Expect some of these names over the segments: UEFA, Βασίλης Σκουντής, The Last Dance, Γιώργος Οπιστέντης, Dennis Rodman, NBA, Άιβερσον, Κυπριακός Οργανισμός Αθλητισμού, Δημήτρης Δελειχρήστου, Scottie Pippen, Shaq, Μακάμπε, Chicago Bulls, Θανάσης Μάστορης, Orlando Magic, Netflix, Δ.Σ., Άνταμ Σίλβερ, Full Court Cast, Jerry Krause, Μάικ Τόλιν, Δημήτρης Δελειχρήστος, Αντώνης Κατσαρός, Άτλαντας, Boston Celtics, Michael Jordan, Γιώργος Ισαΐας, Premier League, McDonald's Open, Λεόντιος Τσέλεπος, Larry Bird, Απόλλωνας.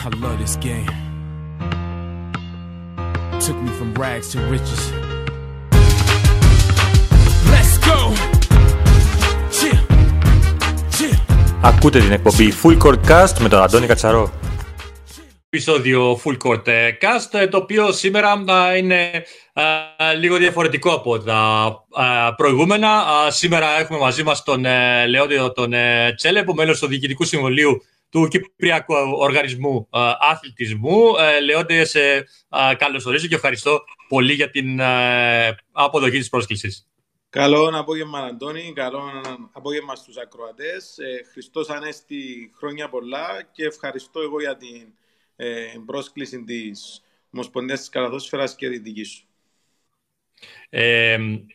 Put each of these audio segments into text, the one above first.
I love this game. Took me from rags to riches. Let's go. Yeah. Yeah. Ακούτε την εκπομπή Full Court Cast με τον Αντώνη Κατσαρό. Επεισόδιο Full Court Cast, το οποίο σήμερα είναι λίγο διαφορετικό από τα προηγούμενα. Σήμερα έχουμε μαζί μας τον Λεόντιο τον Τσέλεπο, μέλος του Διοικητικού Συμβουλίου του Κυπριακού Οργανισμού Αθλητισμού. Λεόντιο, σε καλωσορίζω και ευχαριστώ πολύ για την αποδοχή της πρόσκλησης. Καλό απόγευμα, Αντώνη. Καλό απόγευμα στους ακροατές. Χριστός Ανέστη, χρόνια πολλά, και ευχαριστώ εγώ για την πρόσκληση της Ομοσπονδίας της Καλαθόσφαιρας και Δυτικής σου.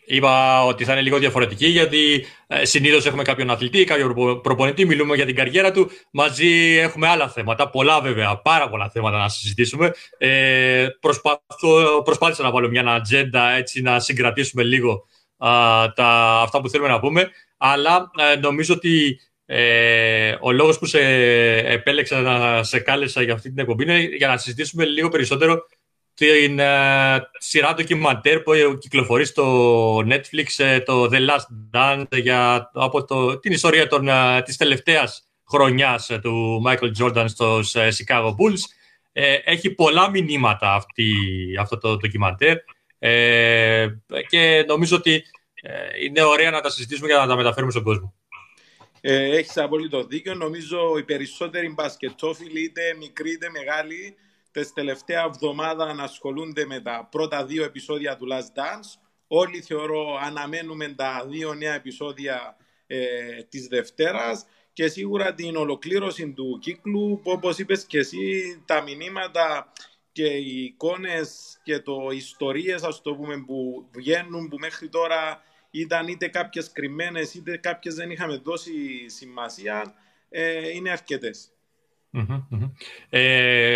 Είπα ότι θα είναι λίγο διαφορετική, γιατί συνήθως έχουμε κάποιον αθλητή, κάποιον προπονητή, μιλούμε για την καριέρα του. Μαζί έχουμε άλλα θέματα, πολλά βέβαια, πάρα πολλά θέματα να συζητήσουμε. Προσπάθησα να βάλω μια ατζέντα, έτσι να συγκρατήσουμε λίγο αυτά που θέλουμε να πούμε, αλλά νομίζω ότι ο λόγος που σε επέλεξα να σε κάλεσα για αυτή την εκπομπή είναι για να συζητήσουμε λίγο περισσότερο την σειρά ντοκιμαντέρ που κυκλοφορεί στο Netflix, το The Last Dance, από την ιστορία της τελευταίας χρονιάς του Michael Jordan στους Chicago Bulls. Έχει πολλά μηνύματα αυτό το ντοκιμαντέρ και νομίζω ότι είναι ωραία να τα συζητήσουμε και να τα μεταφέρουμε στον κόσμο. Έχεις απόλυτο δίκιο. Νομίζω οι περισσότεροι μπασκετόφιλοι, είτε μικροί είτε μεγάλοι, τις τελευταία εβδομάδα ασχολούνται με τα πρώτα δύο επεισόδια του Last Dance. Όλοι, θεωρώ, αναμένουμε τα δύο νέα επεισόδια της Δευτέρας και σίγουρα την ολοκλήρωση του κύκλου που, όπως είπες και εσύ, τα μηνύματα και οι εικόνες και ιστορίες, ας το πούμε, που βγαίνουν, που μέχρι τώρα ήταν είτε κάποιες κρυμμένες, είτε κάποιες δεν είχαμε δώσει σημασία, είναι αρκετές.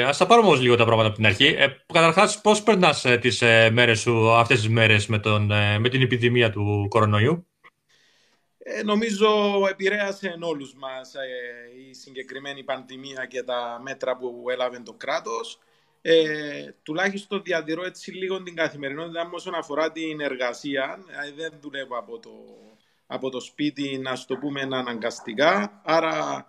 Ας τα πάρουμε όμως λίγο τα πράγματα από την αρχή. Καταρχάς, πώς περνάς τις μέρες σου αυτές τις μέρες με την επιδημία του κορονοϊού? Νομίζω επηρέασε όλους μας η συγκεκριμένη πανδημία και τα μέτρα που έλαβε το κράτος. Τουλάχιστον διατηρώ έτσι λίγο την καθημερινότητα όσον αφορά την εργασία. Δεν δουλεύω από το σπίτι, να το πούμε, αναγκαστικά. Άρα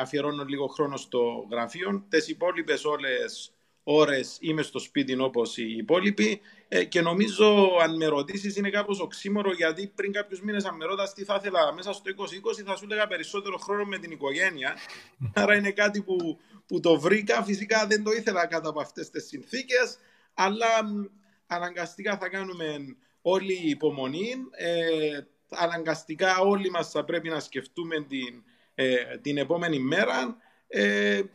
αφιερώνω λίγο χρόνο στο γραφείο. Τις υπόλοιπες όλες ώρες είμαι στο σπίτι όπως οι υπόλοιποι. Και νομίζω, αν με ρωτήσεις, είναι κάπως οξύμορο, γιατί πριν κάποιους μήνες, αν με ρώτας τι θα ήθελα μέσα στο 2020, θα σου έλεγα περισσότερο χρόνο με την οικογένεια. Άρα είναι κάτι που το βρήκα. Φυσικά δεν το ήθελα κάτω από αυτές τις συνθήκες, αλλά αναγκαστικά θα κάνουμε όλοι υπομονή. Αναγκαστικά όλοι μας θα πρέπει να σκεφτούμε την επόμενη μέρα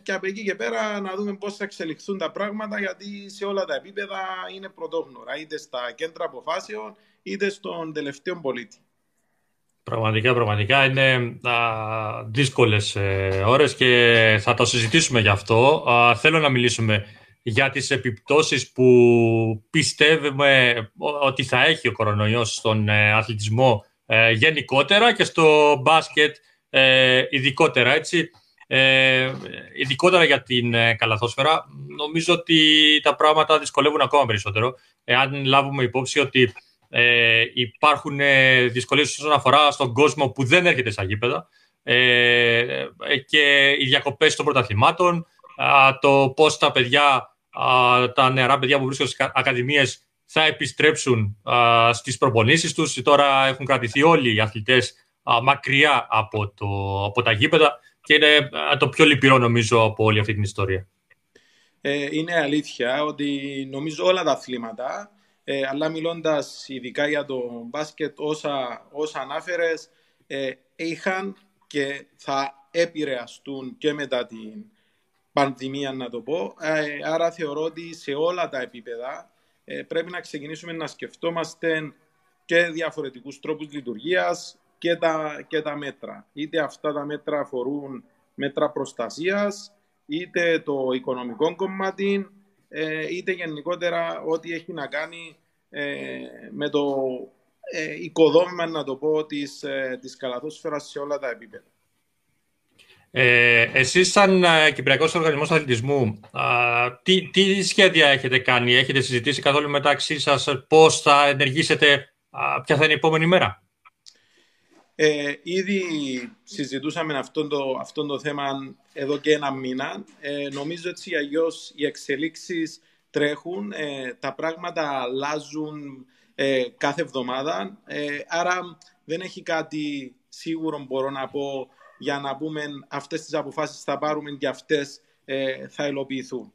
και από εκεί και πέρα να δούμε πώς θα εξελιχθούν τα πράγματα, γιατί σε όλα τα επίπεδα είναι πρωτόγνωρα, είτε στα κέντρα αποφάσεων είτε στον τελευταίο πολίτη. Πραγματικά είναι δύσκολες ώρες και θα το συζητήσουμε γι' αυτό. Θέλω να μιλήσουμε για τις επιπτώσεις που πιστεύουμε ότι θα έχει ο κορονοϊός στον αθλητισμό γενικότερα και στο μπάσκετ ειδικότερα, έτσι. Ειδικότερα για την καλαθόσφαιρα, νομίζω ότι τα πράγματα δυσκολεύουν ακόμα περισσότερο, εάν λάβουμε υπόψη ότι υπάρχουν δυσκολίες όσον αφορά στον κόσμο που δεν έρχεται στα γήπεδα, και οι διακοπές των πρωταθλημάτων, το πώς τα παιδιά, τα νεαρά παιδιά που βρίσκονται στις ακαδημίες, θα επιστρέψουν στις προπονήσεις τους. Τώρα έχουν κρατηθεί όλοι οι αθλητές μακριά από τα γήπεδα και είναι το πιο λυπηρό, νομίζω, από όλη αυτή την ιστορία. Είναι αλήθεια ότι νομίζω όλα τα αθλήματα, αλλά μιλώντας ειδικά για το μπάσκετ, όσα ανάφερες, είχαν και θα επηρεαστούν και μετά την πανδημία, να το πω. Άρα θεωρώ ότι σε όλα τα επίπεδα πρέπει να ξεκινήσουμε να σκεφτόμαστε και διαφορετικούς τρόπους λειτουργίας και τα μέτρα. Είτε αυτά τα μέτρα αφορούν μέτρα προστασίας, είτε το οικονομικό κομμάτι, είτε γενικότερα ό,τι έχει να κάνει με το οικοδόμημα, να το πω, της καλαθόσφαιρας σε όλα τα επίπεδα. Εσείς σαν Κυπριακός Οργανισμός Αθλητισμού, τι σχέδια έχετε κάνει, έχετε συζητήσει καθόλου μεταξύ σας πώς θα ενεργήσετε, ποια θα είναι η επόμενη μέρα? Ήδη συζητούσαμε αυτό το θέμα εδώ και ένα μήνα. Νομίζω έτσι αλλιώς οι εξελίξεις τρέχουν, τα πράγματα αλλάζουν κάθε εβδομάδα, άρα δεν έχει κάτι σίγουρο μπορώ να πω για να πούμε αυτές τις αποφάσεις θα πάρουμε και αυτές θα υλοποιηθούν.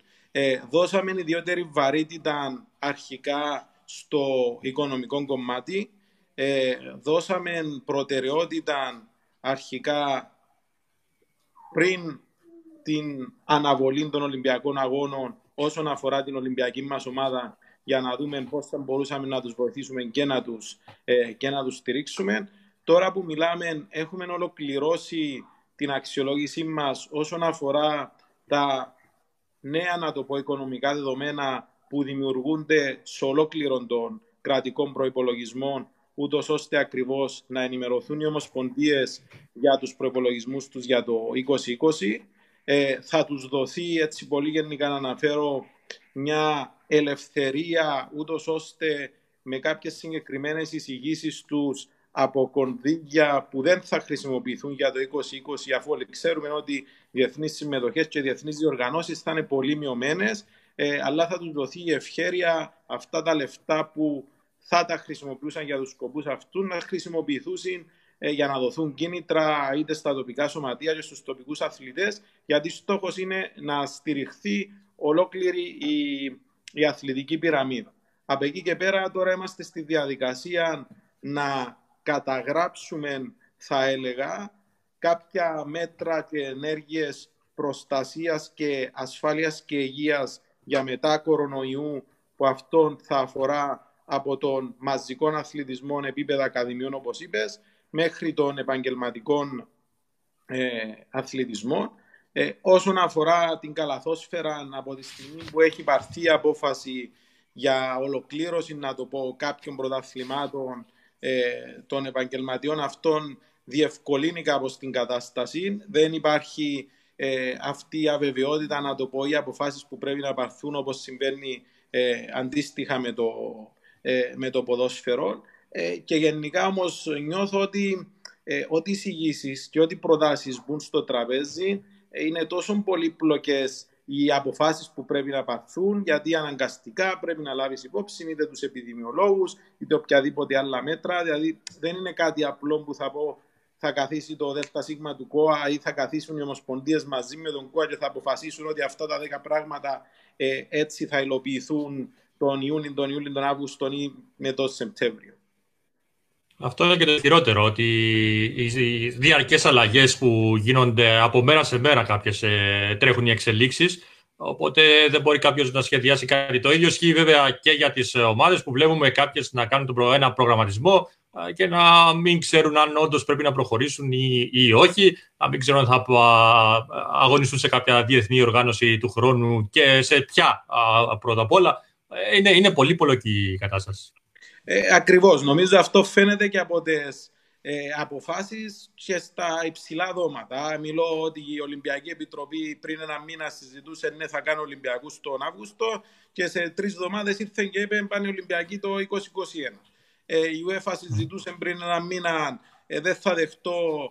Δώσαμε ιδιαίτερη βαρύτητα αρχικά στο οικονομικό κομμάτι, δώσαμε προτεραιότητα αρχικά πριν την αναβολή των Ολυμπιακών Αγώνων όσον αφορά την Ολυμπιακή μας ομάδα για να δούμε πώς θα μπορούσαμε να τους βοηθήσουμε και να τους στηρίξουμε. Τώρα που μιλάμε έχουμε ολοκληρώσει την αξιολόγησή μας όσον αφορά τα νέα, να το πω, οικονομικά δεδομένα που δημιουργούνται σε ολόκληρον των κρατικών προϋπολογισμών, ούτως ώστε ακριβώς να ενημερωθούν οι ομοσπονδίες για τους προϋπολογισμούς τους για το 2020. Θα τους δοθεί, έτσι πολύ γενικά να αναφέρω, μια ελευθερία, ούτως ώστε με κάποιες συγκεκριμένες εισηγήσεις τους από κονδύλια που δεν θα χρησιμοποιηθούν για το 2020, αφού όλοι ξέρουμε ότι διεθνείς συμμετοχές και διεθνείς διοργανώσεις θα είναι πολύ μειωμένες, αλλά θα τους δοθεί η ευχέρεια αυτά τα λεφτά που θα τα χρησιμοποιούσαν για τους σκοπούς αυτούς να χρησιμοποιηθούν για να δοθούν κίνητρα είτε στα τοπικά σωματεία και στους τοπικούς αθλητές, γιατί στόχος είναι να στηριχθεί ολόκληρη η αθλητική πυραμίδα. Από εκεί και πέρα τώρα είμαστε στη διαδικασία να καταγράψουμε, θα έλεγα, κάποια μέτρα και ενέργειες προστασίας και ασφάλειας και υγείας για μετά κορονοϊού, που αυτόν θα αφορά από τον μαζικό αθλητισμό επίπεδα ακαδημιών, όπως είπες, μέχρι τον επαγγελματικό αθλητισμό. Όσον αφορά την καλαθόσφαιρα, από τη στιγμή που έχει πάρθει απόφαση για ολοκλήρωση, να το πω, κάποιων πρωταθλημάτων των επαγγελματιών αυτών, διευκολύνει κάπως την κατάσταση. Δεν υπάρχει αυτή η αβεβαιότητα, να το πω, οι αποφάσεις που πρέπει να πάρθουν, όπως συμβαίνει αντίστοιχα με το ποδόσφαιρο. Και γενικά όμως νιώθω ότι εισηγήσεις και ότι προτάσεις μπουν στο τραπέζι, είναι τόσο πολύπλοκες οι αποφάσεις που πρέπει να πάρθουν, γιατί αναγκαστικά πρέπει να λάβεις υπόψη είτε τους επιδημιολόγους είτε οποιαδήποτε άλλα μέτρα. Δηλαδή δεν είναι κάτι απλό που θα πω θα καθίσει το ΔΣ του ΚΟΑ ή θα καθίσουν οι ομοσπονδίες μαζί με τον ΚΟΑ και θα αποφασίσουν ότι αυτά τα 10 πράγματα έτσι θα υλοποιηθούν τον Ιούνιο, τον Ιούλιο, τον Αύγουστο ή με τον Σεπτέμβριο. Αυτό είναι και το χειρότερο, ότι οι διαρκές αλλαγές που γίνονται από μέρα σε μέρα, κάποιες τρέχουν οι εξελίξεις, οπότε δεν μπορεί κάποιος να σχεδιάσει κάτι. Το ίδιο ισχύει βέβαια και για τις ομάδες που βλέπουμε κάποιες να κάνουν ένα προγραμματισμό και να μην ξέρουν αν όντως πρέπει να προχωρήσουν ή όχι, να μην ξέρουν αν θα αγωνιστούν σε κάποια διεθνή οργάνωση του χρόνου και σε ποια πρώτα απ' όλα. Είναι πολύ πολύπλοκη η κατάσταση. Ακριβώς. Νομίζω αυτό φαίνεται και από τις αποφάσεις και στα υψηλά δώματα. Μιλώ ότι η Ολυμπιακή Επιτροπή πριν ένα μήνα συζητούσε ναι θα κάνει Ολυμπιακούς τον Αύγουστο και σε 3 εβδομάδες ήρθε και είπε πάνε Ολυμπιακοί το 2021. Η UEFA συζητούσε πριν ένα μήνα δεν θα δεχτώ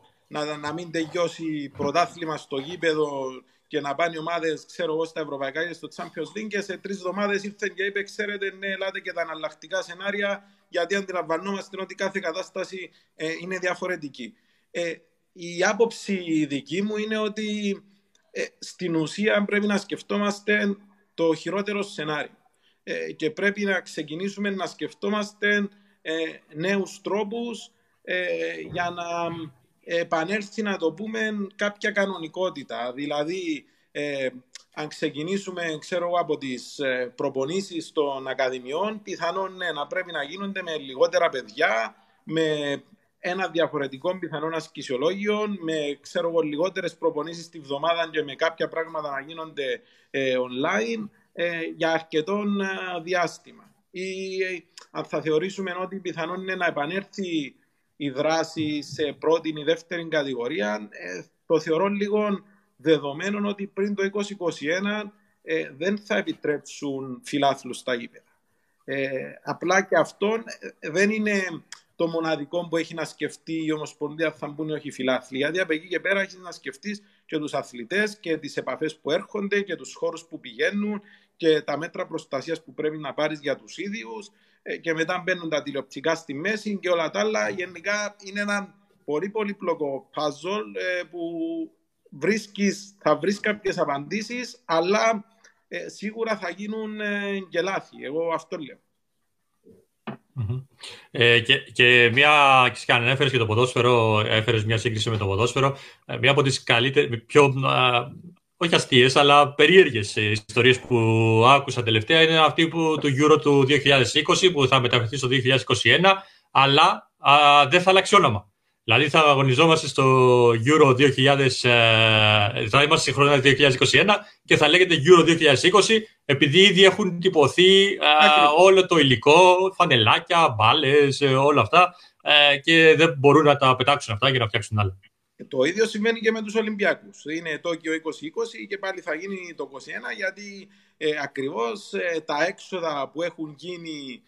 να μην τελειώσει πρωτάθλημα στο γήπεδο και να πάνε ομάδες, ξέρω εγώ, στα ευρωπαϊκά και στο Champions League, και σε 3 εβδομάδες ήρθε και είπε ξέρετε, ναι, ελάτε και τα αναλλακτικά σενάρια, γιατί αντιλαμβανόμαστε ότι κάθε κατάσταση είναι διαφορετική. Η άποψη δική μου είναι ότι στην ουσία πρέπει να σκεφτόμαστε το χειρότερο σενάριο και πρέπει να ξεκινήσουμε να σκεφτόμαστε νέους τρόπους για να επανέλθει, να το πούμε, κάποια κανονικότητα. Δηλαδή, αν ξεκινήσουμε, ξέρω, από τις προπονήσεις των ακαδημιών, πιθανόν να πρέπει να γίνονται με λιγότερα παιδιά, με ένα διαφορετικό πιθανόν ασκησιολόγιο, με, ξέρω εγώ, λιγότερες προπονήσεις τη βδομάδα και με κάποια πράγματα να γίνονται online για αρκετό διάστημα. Ή αν θα θεωρήσουμε ότι πιθανόν είναι να επανέλθει η δράση σε πρώτη ή δεύτερη κατηγορία, το θεωρώ λίγο δεδομένο ότι πριν το 2021 δεν θα επιτρέψουν φιλάθλους στα γήπεδα. Απλά και αυτό δεν είναι το μοναδικό που έχει να σκεφτεί η Ομοσπονδία θα μπουν ή όχι φιλάθλοι. Γιατί από εκεί και πέρα έχει να σκεφτεί και τους αθλητές και τις επαφές που έρχονται και τους χώρους που πηγαίνουν και τα μέτρα προστασίας που πρέπει να πάρεις για τους ίδιους και μετά μπαίνουν τα τηλεοπτικά στη μέση και όλα τα άλλα. Γενικά είναι ένα πολύ πολύπλοκο puzzle που θα βρεις κάποιες απαντήσεις, αλλά σίγουρα θα γίνουν και λάθη. Εγώ αυτό λέω. Mm-hmm. Και μια, και ανέφερες και το ποδόσφαιρο, έφερες μια σύγκριση με το ποδόσφαιρο. Μια από τις καλύτερες, πιο, όχι αστείες, αλλά περίεργες ιστορίες που άκουσα τελευταία είναι αυτή του Euro του 2020 που θα μεταφερθεί στο 2021, αλλά δεν θα αλλάξει όνομα. Δηλαδή θα αγωνιζόμαστε στο Euro 2000, θα είμαστε συγχρονικά 2021 και θα λέγεται Euro 2020 επειδή ήδη έχουν τυπωθεί όλο το υλικό, φανελάκια, μπάλες, όλα αυτά και δεν μπορούν να τα πετάξουν αυτά για να φτιάξουν άλλα. Το ίδιο σημαίνει και με τους Ολυμπιακούς. Είναι Τόκιο 2020 και πάλι θα γίνει το 2021 γιατί ακριβώς τα έξοδα που έχουν γίνει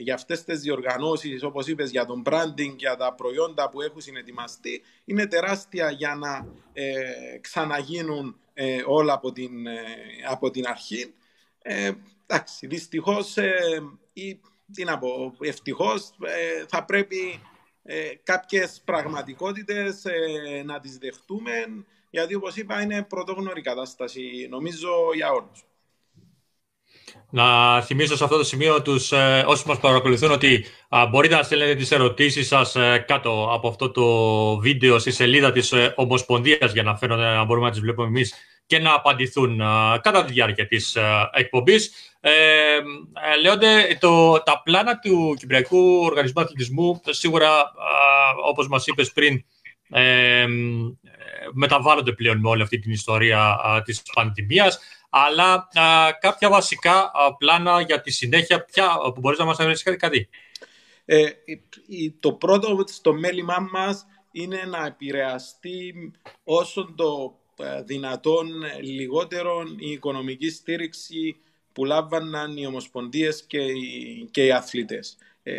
για αυτές τις διοργανώσεις, όπως είπες, για τον branding, για τα προϊόντα που έχουν συνετοιμαστεί, είναι τεράστια για να ξαναγίνουν όλα από την αρχή. Εντάξει, δυστυχώς ή τι να πω, ευτυχώς θα πρέπει κάποιες πραγματικότητες να τις δεχτούμε, γιατί όπως είπα είναι πρωτόγνωρη κατάσταση νομίζω για όλους. Να θυμίσω σε αυτό το σημείο τους όσους μας παρακολουθούν ότι μπορείτε να στέλνετε τις ερωτήσεις σας κάτω από αυτό το βίντεο στη σελίδα της Ομοσπονδίας για να φαίνονται να μπορούμε να τις βλέπουμε εμείς και να απαντηθούν κατά τη διάρκεια της εκπομπής. Λέονται, τα πλάνα του Κυπριακού Οργανισμού Αθλητισμού σίγουρα, όπως μας είπες πριν, μεταβάλλονται πλέον με όλη αυτή την ιστορία της πανδημίας, αλλά κάποια βασικά πλάνα για τη συνέχεια που μπορείς να μας αναλύσεις κάτι. Το πρώτο στο μέλημά μας είναι να επηρεαστεί όσο το δυνατόν λιγότερο η οικονομική στήριξη που λάβαναν οι ομοσπονδίες και οι αθλητές.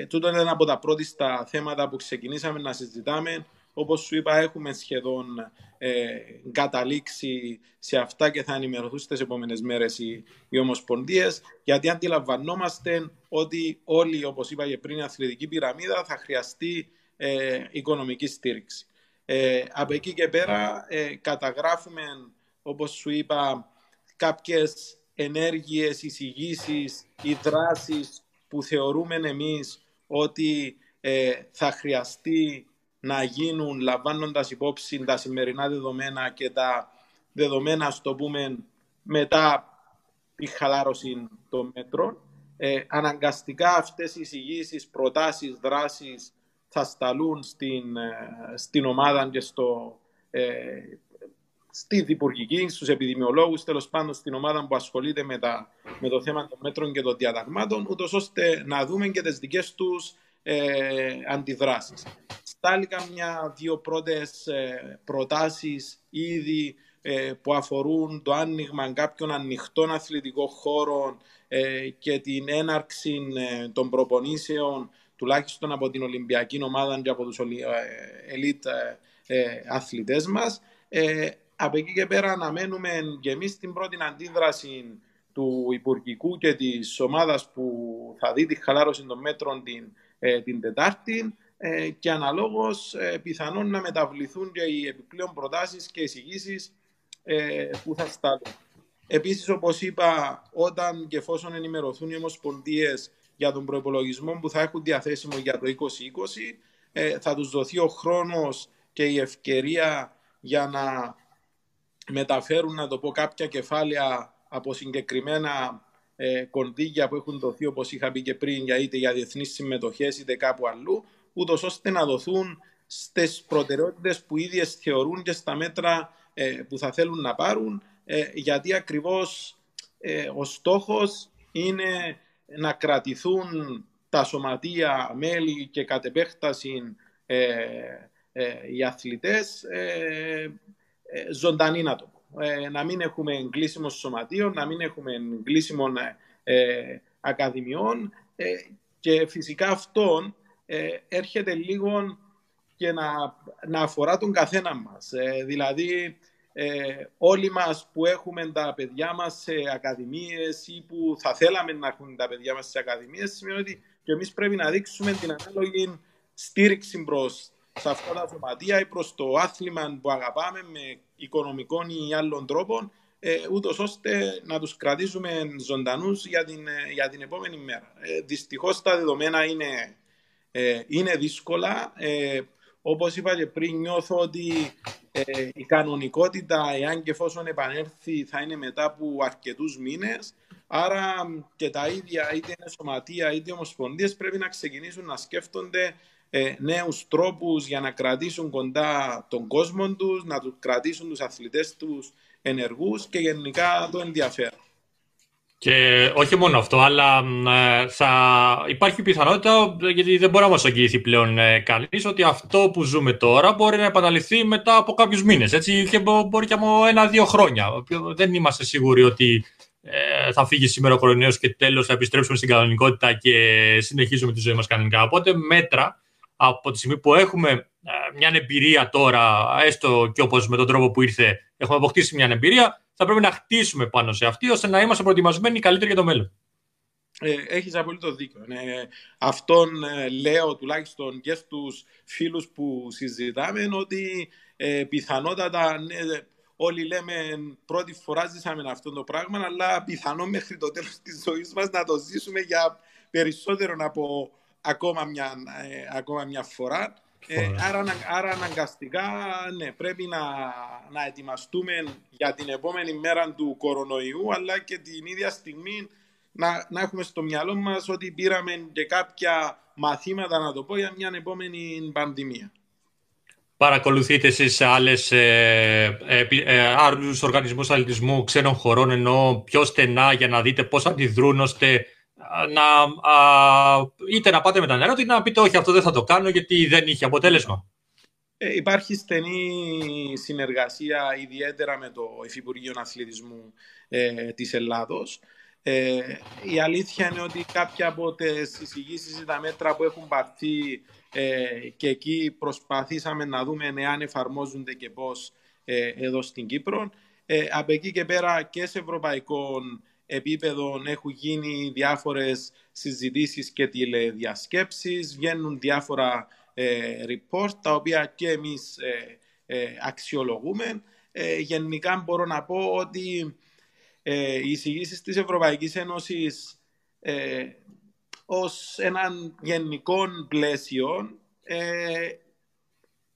Τούτο είναι ένα από τα πρώτα θέματα που ξεκινήσαμε να συζητάμε. Όπως σου είπα, έχουμε σχεδόν καταλήξει σε αυτά και θα ενημερωθούν στις επόμενες μέρες οι ομοσπονδίες, γιατί αντιλαμβανόμαστε ότι όλοι, όπως είπα και πριν, η αθλητική πυραμίδα θα χρειαστεί οικονομική στήριξη. Από εκεί και πέρα καταγράφουμε, όπως σου είπα, κάποιες ενέργειες, εισηγήσεις ή δράσεις που θεωρούμε εμείς ότι θα χρειαστεί να γίνουν λαμβάνοντας υπόψη τα σημερινά δεδομένα και τα δεδομένα, ας το πούμε, μετά τη χαλάρωση των μέτρων. Αναγκαστικά αυτές οι εισηγήσεις, προτάσεις, δράσεις θα σταλούν στην ομάδα και στη διπουργική, στους επιδημιολόγους, τέλος πάντων στην ομάδα που ασχολείται με το θέμα των μέτρων και των διαταγμάτων, ούτως ώστε να δούμε και τις δικές τους αντιδράσεις. Στάληκα μια-δύο πρώτες προτάσεις ήδη που αφορούν το άνοιγμα κάποιων ανοιχτών αθλητικών χώρων και την έναρξη των προπονήσεων τουλάχιστον από την Ολυμπιακή ομάδα και από τους ελίτ αθλητές μας. Από εκεί και πέρα αναμένουμε και εμείς την πρώτη αντίδραση του Υπουργικού και της ομάδας που θα δει τη χαλάρωση των μέτρων την Τετάρτη και αναλόγως πιθανόν να μεταβληθούν και οι επιπλέον προτάσεις και εισηγήσεις που θα στάλουν. Επίσης, όπως είπα, όταν και εφόσον ενημερωθούν οι ομοσπονδίες για τον προϋπολογισμό που θα έχουν διαθέσιμο για το 2020, θα τους δοθεί ο χρόνος και η ευκαιρία για να μεταφέρουν, να το πω, κάποια κεφάλαια από συγκεκριμένα κονδύλια που έχουν δοθεί, όπως είχα πει και πριν, είτε για διεθνείς συμμετοχές είτε κάπου αλλού, ούτως ώστε να δοθούν στις προτεραιότητες που ήδη θεωρούν και στα μέτρα που θα θέλουν να πάρουν, γιατί ακριβώς ο στόχος είναι να κρατηθούν τα σωματεία, μέλη και κατ' επέκταση οι αθλητές ζωντανοί, να το πω. Να μην έχουμε κλείσιμο σωματείων, να μην έχουμε κλείσιμο ακαδημιών και φυσικά αυτόν έρχεται λίγο και να αφορά τον καθένα μας. Δηλαδή όλοι μας που έχουμε τα παιδιά μας σε ακαδημίες ή που θα θέλαμε να έχουν τα παιδιά μας σε ακαδημίες, σημαίνει ότι και εμείς πρέπει να δείξουμε την ανάλογη στήριξη προς αυτά τα σωματεία ή προς το άθλημα που αγαπάμε με οικονομικών ή άλλων τρόπων, ούτως ώστε να τους κρατήσουμε ζωντανούς για την επόμενη μέρα. Δυστυχώς τα δεδομένα είναι δύσκολα. Όπως είπα και πριν, νιώθω ότι η κανονικότητα, εάν και εφόσον επανέλθει, θα είναι μετά από αρκετούς μήνες. Άρα και τα ίδια, είτε είναι σωματεία είτε ομοσπονδίες, πρέπει να ξεκινήσουν να σκέφτονται νέους τρόπους για να κρατήσουν κοντά τον κόσμο τους, να κρατήσουν τους αθλητές τους ενεργούς και γενικά το ενδιαφέρον. Και όχι μόνο αυτό, αλλά θα υπάρχει πιθανότητα, γιατί δεν μπορεί να μας αγγίσει πλέον κανείς, ότι αυτό που ζούμε τώρα μπορεί να επαναληφθεί μετά από κάποιους μήνες, έτσι, και μπορεί και από 1-2 χρόνια. Δεν είμαστε σίγουροι ότι θα φύγει σήμερα ο κορονοϊός και τέλος θα επιστρέψουμε στην κανονικότητα και συνεχίζουμε τη ζωή μας κανονικά. Οπότε μέτρα από τη στιγμή που έχουμε μια εμπειρία τώρα, έστω και όπως με τον τρόπο που ήρθε, έχουμε αποκτήσει μια εμπειρία, θα πρέπει να χτίσουμε πάνω σε αυτή, ώστε να είμαστε προετοιμασμένοι καλύτερα για το μέλλον. Έχεις απολύτως δίκιο. Αυτόν λέω τουλάχιστον και στους φίλους που συζητάμε, ότι πιθανότατα όλοι λέμε πρώτη φορά ζήσαμε αυτό το πράγμα, αλλά πιθανόν μέχρι το τέλος της ζωής μας να το ζήσουμε για περισσότερο από ακόμα μια φορά. Άρα αναγκαστικά ναι, πρέπει να ετοιμαστούμε για την επόμενη μέρα του κορονοϊού, αλλά και την ίδια στιγμή να έχουμε στο μυαλό μας ότι πήραμε και κάποια μαθήματα, να το πω, για μια επόμενη πανδημία. Παρακολουθείτε εσείς άλλες άλλους οργανισμούς αθλητισμού ξένων χωρών, ενώ πιο στενά, για να δείτε πώς αντιδρούν, ώστε είτε να πάτε με τα νερά, είτε να πείτε όχι, αυτό δεν θα το κάνω γιατί δεν είχε αποτέλεσμα. Υπάρχει στενή συνεργασία ιδιαίτερα με το Υφυπουργείο Αθλητισμού της Ελλάδος. Η αλήθεια είναι ότι κάποια από τις συζητήσεις ή τα μέτρα που έχουν πάρθει και εκεί προσπαθήσαμε να δούμε εάν εφαρμόζονται και πώς εδώ στην Κύπρο. Από εκεί και πέρα και σε ευρωπαϊκό επίπεδο έχουν γίνει διάφορες συζητήσεις και τηλεδιασκέψεις, βγαίνουν διάφορα report, τα οποία και εμείς αξιολογούμε. Γενικά μπορώ να πω ότι οι εισηγήσεις της Ευρωπαϊκής Ένωσης ως έναν γενικό πλαίσιο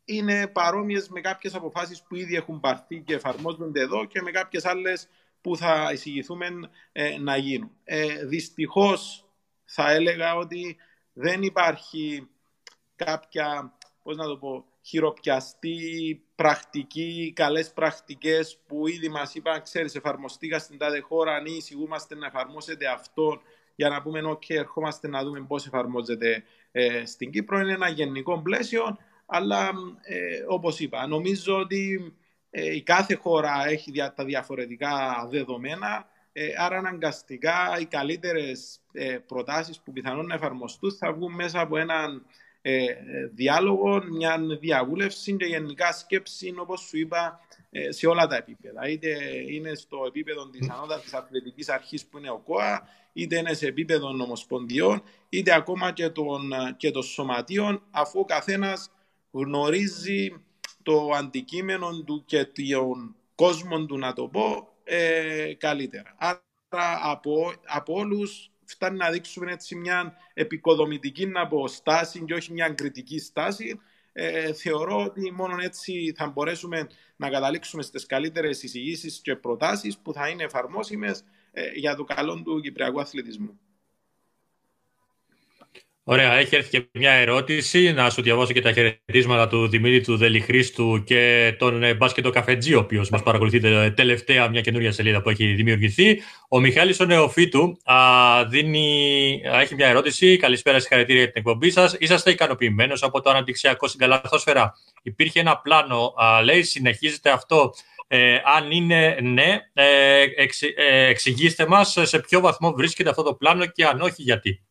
είναι παρόμοιες με κάποιες αποφάσεις που ήδη έχουν πάρθει και εφαρμόζονται εδώ και με κάποιες άλλες που θα εισηγηθούμε να γίνουν. Δυστυχώς θα έλεγα ότι δεν υπάρχει κάποια, πώς να το πω, χειροπιαστή πρακτική, καλές πρακτικές που ήδη μας είπαν, ξέρεις, εφαρμοστήκα στην τάδε χώρα, αν εισηγούμαστε να εφαρμόσετε αυτό, για να πούμε ok, ερχόμαστε να δούμε πώς εφαρμόζεται στην Κύπρο. Είναι ένα γενικό πλαίσιο, αλλά όπως είπα, νομίζω ότι η κάθε χώρα έχει τα διαφορετικά δεδομένα, άρα αναγκαστικά οι καλύτερες προτάσεις που πιθανόν να εφαρμοστούν θα βγουν μέσα από έναν διάλογο, μια διαβούλευση και γενικά σκέψη, όπως σου είπα, σε όλα τα επίπεδα. Είτε είναι στο επίπεδο της ανώτατης αθλητικής αρχής που είναι ο ΚΟΑ, είτε είναι σε επίπεδο ομοσπονδιών, είτε ακόμα και των σωματείων, αφού ο καθένας γνωρίζει το αντικείμενο του και τον κόσμο του, να το πω, καλύτερα. Άρα από όλους φτάνει να δείξουμε έτσι μια επικοδομητική, να πω, στάση και όχι μια κριτική στάση. Θεωρώ ότι μόνο έτσι θα μπορέσουμε να καταλήξουμε στις καλύτερες εισηγήσεις και προτάσεις που θα είναι εφαρμόσιμες για το καλό του κυπριακού αθλητισμού. Ωραία, έχει έρθει και μια ερώτηση. Να σου διαβάσω και τα χαιρετίσματα του Δημήτρη του Δελειχρήστου και τον Μπάσκετο Καφετζή, ο οποίος μας παρακολουθεί τελευταία, μια καινούρια σελίδα που έχει δημιουργηθεί. Ο Μιχάλης ο Νεοφύτου έχει μια ερώτηση. Καλησπέρα, συγχαρητήρια για την εκπομπή σας. Είσαστε ικανοποιημένος από το αναπτυξιακό στην Καλαθόσφαιρα? Υπήρχε ένα πλάνο, λέει, συνεχίζεται αυτό? Αν είναι ναι, εξηγήστε μας σε ποιο βαθμό βρίσκεται αυτό το πλάνο και αν όχι, γιατί.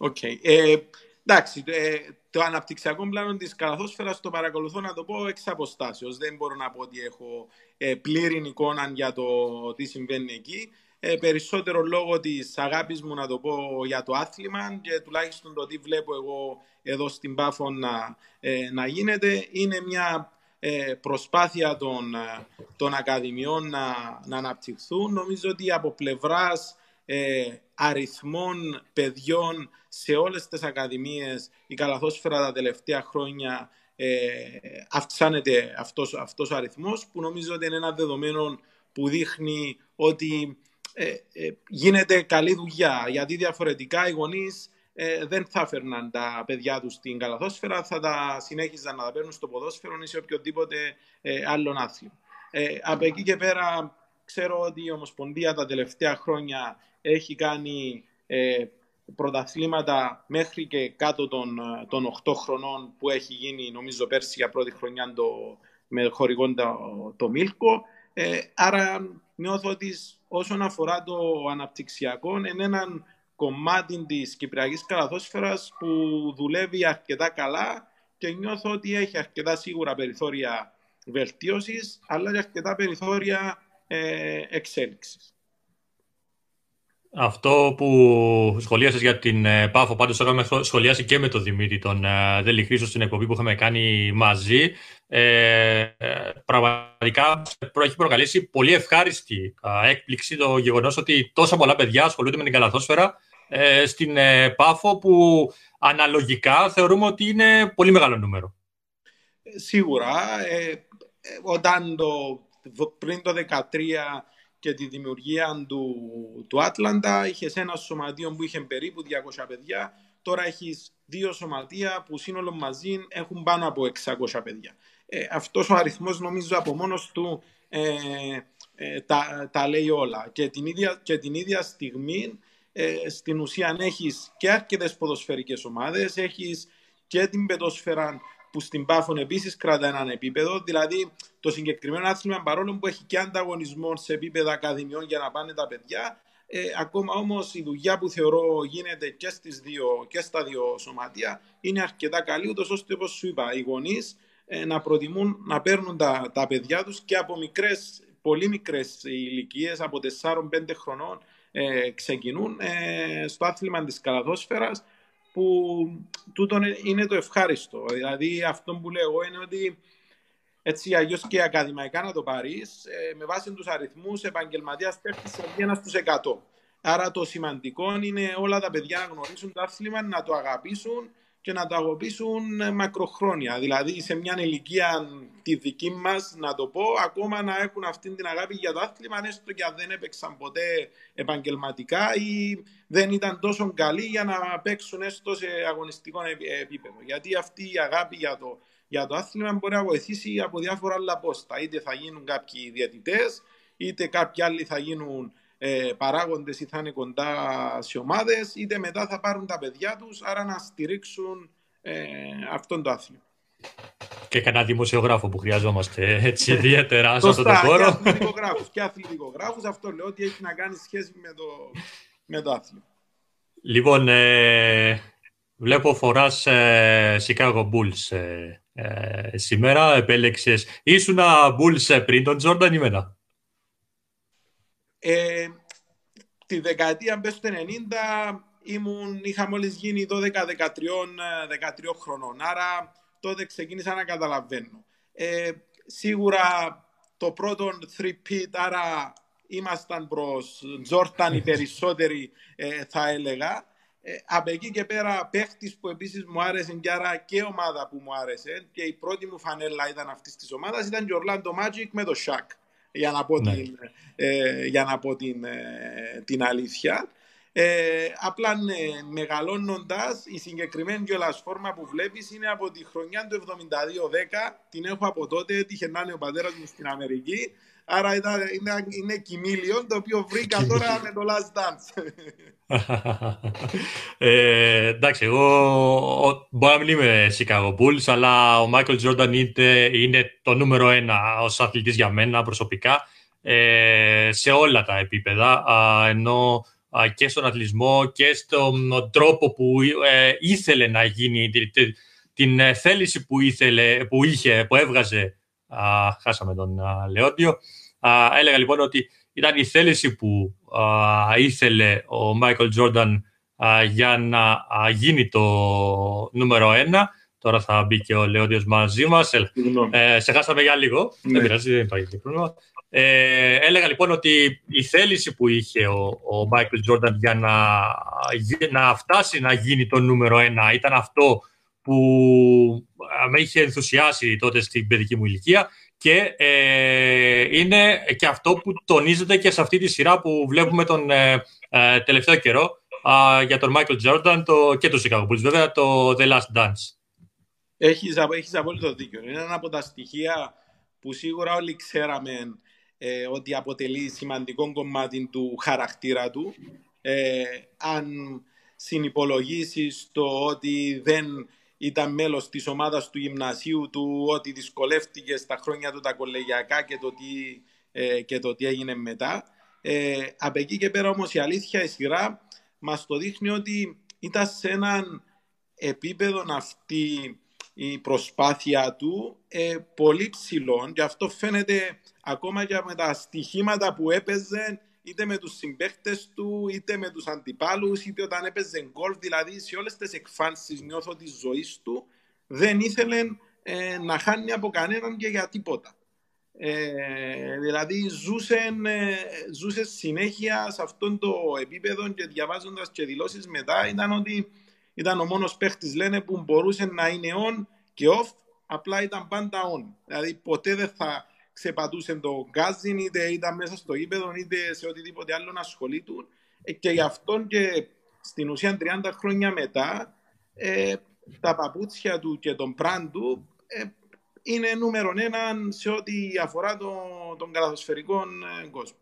Okay. Εντάξει, το αναπτυξιακό πλάνο της Καλαθόσφαιρας το παρακολουθώ, να το πω, εξ αποστάσεως. Δεν μπορώ να πω ότι έχω πλήρη εικόνα για το τι συμβαίνει εκεί. Περισσότερο λόγω της αγάπης μου, να το πω, για το άθλημα και τουλάχιστον το τι βλέπω εγώ εδώ στην Πάφο να γίνεται. Είναι μια προσπάθεια των ακαδημιών να αναπτυχθούν. Νομίζω ότι από πλευράς αριθμών παιδιών σε όλες τις ακαδημίες η Καλαθόσφαιρα τα τελευταία χρόνια αυξάνεται αυτός ο αριθμός, που νομίζω ότι είναι ένα δεδομένο που δείχνει ότι γίνεται καλή δουλειά, γιατί διαφορετικά οι γονείς δεν θα φέρναν τα παιδιά τους στην Καλαθόσφαιρα, θα τα συνέχιζαν να τα παίρνουν στο ποδόσφαιρο ή σε οποιοδήποτε άλλον άθλημα. Από εκεί και πέρα ξέρω ότι η Ομοσπονδία τα τελευταία χρόνια έχει κάνει πρωταθλήματα μέχρι και κάτω των 8 χρονών, που έχει γίνει νομίζω πέρσι για πρώτη χρονιά με χορηγόν το Μίλκο. Άρα νιώθω ότι όσον αφορά το αναπτυξιακό είναι έναν κομμάτι της Κυπριακής Καλαθόσφαιρας που δουλεύει αρκετά καλά και νιώθω ότι έχει αρκετά σίγουρα περιθώρια βελτίωσης αλλά και αρκετά περιθώρια εξέλιξης. Αυτό που σχολίασες για την Πάφο, πάντως είχαμε σχολιάσει και με τον Δημήτρη τον Δελειχρήστου στην εκπομπή που είχαμε κάνει μαζί, πραγματικά έχει προκαλέσει πολύ ευχάριστη έκπληξη το γεγονός ότι τόσα πολλά παιδιά ασχολούνται με την Καλαθόσφαιρα στην Πάφο, που αναλογικά θεωρούμε ότι είναι πολύ μεγάλο νούμερο. Σίγουρα, όταν πριν το 2013 και τη δημιουργία του Άτλαντα είχες ένα σωματείο που είχε περίπου 200 παιδιά, τώρα έχεις δύο σωματεία που σύνολο μαζί έχουν πάνω από 600 παιδιά. Αυτός ο αριθμός νομίζω από μόνος του τα λέει όλα. Και την ίδια στιγμή στην ουσία έχεις και αρκετές ποδοσφαιρικές ομάδες, έχεις και την πετόσφαιρα που στην Πάφο επίσης κρατά έναν επίπεδο, δηλαδή το συγκεκριμένο άθλημα, παρόλο που έχει και ανταγωνισμό σε επίπεδα ακαδημιών για να πάνε τα παιδιά, ακόμα όμως η δουλειά που θεωρώ γίνεται και στα δύο σωματεία είναι αρκετά καλή, ούτως ώστε, όπως σου είπα, οι γονείς να προτιμούν να παίρνουν τα παιδιά τους και από μικρές, πολύ μικρές ηλικίες, από 4-5 χρονών ξεκινούν στο άθλημα της Καλαθόσφαιρας, που τούτο είναι το ευχάριστο. Δηλαδή αυτό που λέω εγώ είναι ότι έτσι αλλιώς και ακαδημαϊκά να το πάρεις, με βάση τους αριθμούς επαγγελματίας πέφτει σε ένα στους 100. Άρα το σημαντικό είναι όλα τα παιδιά να γνωρίσουν το άθλημα, να το αγαπήσουν και να το αγαπήσουν μακροχρόνια. Δηλαδή σε μια ηλικία τη δική μας, να το πω, ακόμα να έχουν αυτή την αγάπη για το άθλημα, έστω και αν δεν έπαιξαν ποτέ επαγγελματικά ή δεν ήταν τόσο καλοί για να παίξουν έστω σε αγωνιστικό επίπεδο. Γιατί αυτή η αγάπη για το άθλημα μπορεί να βοηθήσει από διάφορα άλλα πόστα. Είτε θα γίνουν κάποιοι διαιτητές, είτε κάποιοι άλλοι θα γίνουν παράγοντες ή θα είναι κοντά σε ομάδες, είτε μετά θα πάρουν τα παιδιά τους, άρα να στηρίξουν αυτόν το άθλημα. Και κανένα δημοσιογράφο που χρειαζόμαστε έτσι ιδιαίτερα σε αυτόν τον χώρο. Και αθλητικογράφους, αυτό λέω ότι έχει να κάνει σχέση με το άθλημα. Λοιπόν, βλέπω φοράς Chicago Bulls σήμερα, επέλεξες. Ήσουνα Bulls πριν τον Jordan ή μετά? Τη δεκαετία πες του 90 είχα μόλις γίνει 12-13 χρονών, άρα τότε ξεκίνησα να καταλαβαίνω. Σίγουρα το πρώτο 3-peat, άρα ήμασταν προς Τζόρταν οι περισσότεροι, θα έλεγα. Από εκεί και πέρα παίχτης που επίσης μου άρεσε, και άρα και ομάδα που μου άρεσε, και η πρώτη μου φανέλα ήταν αυτής της ομάδας, ήταν και Orlando Magic με το Shaq. Για να πω την αλήθεια. Απλά ναι, μεγαλώνοντας, η συγκεκριμένη κιόλας φόρμα που βλέπεις είναι από τη χρονιά του 72-10. Την έχω από τότε, τύχε να είναι ο πατέρας μου στην Αμερική. Άρα είναι κοιμήλιο, το οποίο βρήκα τώρα με το Last Dance. Εντάξει, εγώ μπορεί να μην είμαι Chicago Bulls, αλλά ο Michael Jordan είναι το νούμερο ένα ως αθλητής για μένα προσωπικά, σε όλα τα επίπεδα, ενώ και στον αθλητισμό και στον τρόπο που ήθελε να γίνει, την θέληση που έβγαζε. Χάσαμε τον Λεόντιο. Έλεγα λοιπόν ότι ήταν η θέληση που ήθελε ο Μάικλ Τζόρνταν για να γίνει το νούμερο ένα. Τώρα θα μπει και ο Λεόντιος μαζί μας. Σε χάσαμε για λίγο. Ναι. Δεν πειράζει, δεν υπάρχει πρόβλημα. Έλεγα λοιπόν ότι η θέληση που είχε ο Μάικλ Τζόρνταν για να φτάσει να γίνει το νούμερο ένα ήταν αυτό που με είχε ενθουσιάσει τότε στην παιδική μου ηλικία και είναι και αυτό που τονίζεται και σε αυτή τη σειρά που βλέπουμε τον τελευταίο καιρό για τον Michael Jordan και τον Chicago Bulls, βέβαια το The Last Dance. Έχεις απόλυτο δίκιο. Είναι ένα από τα στοιχεία που σίγουρα όλοι ξέραμε ότι αποτελεί σημαντικό κομμάτι του χαρακτήρα του. Αν συνυπολογίσεις το ότι δεν ήταν μέλος της ομάδας του γυμνασίου του, ότι δυσκολεύτηκε στα χρόνια του τα κολεγιακά και το τι έγινε μετά. Απ' εκεί και πέρα όμως η αλήθεια, η σειρά μας το δείχνει ότι ήταν σε έναν επίπεδο αυτή η προσπάθεια του πολύ ψηλών, και αυτό φαίνεται ακόμα και με τα στοιχήματα που έπαιζε, είτε με τους συμπαίκτες του, είτε με τους αντιπάλους, είτε όταν έπαιζε γκολ, δηλαδή σε όλες τις εκφάνσεις νιώθω της ζωής του, δεν ήθελε να χάνει από κανέναν και για τίποτα. Δηλαδή ζούσε συνέχεια σε αυτόν το επίπεδο, και διαβάζοντας και δηλώσεις μετά ήταν ότι ήταν ο μόνος παίχτης, λένε, που μπορούσε να είναι on και off, απλά ήταν πάντα on. Δηλαδή ποτέ δεν θα ξεπατούσε το γκάζιν, είτε ήταν μέσα στο γήπεδο, είτε σε οτιδήποτε άλλο να ασχολείτουν. Και γι' αυτόν και στην ουσία 30 χρόνια μετά τα παπούτσια του και τον brand του είναι νούμερο έναν σε ό,τι αφορά τον καλαθοσφαιρικό κόσμο.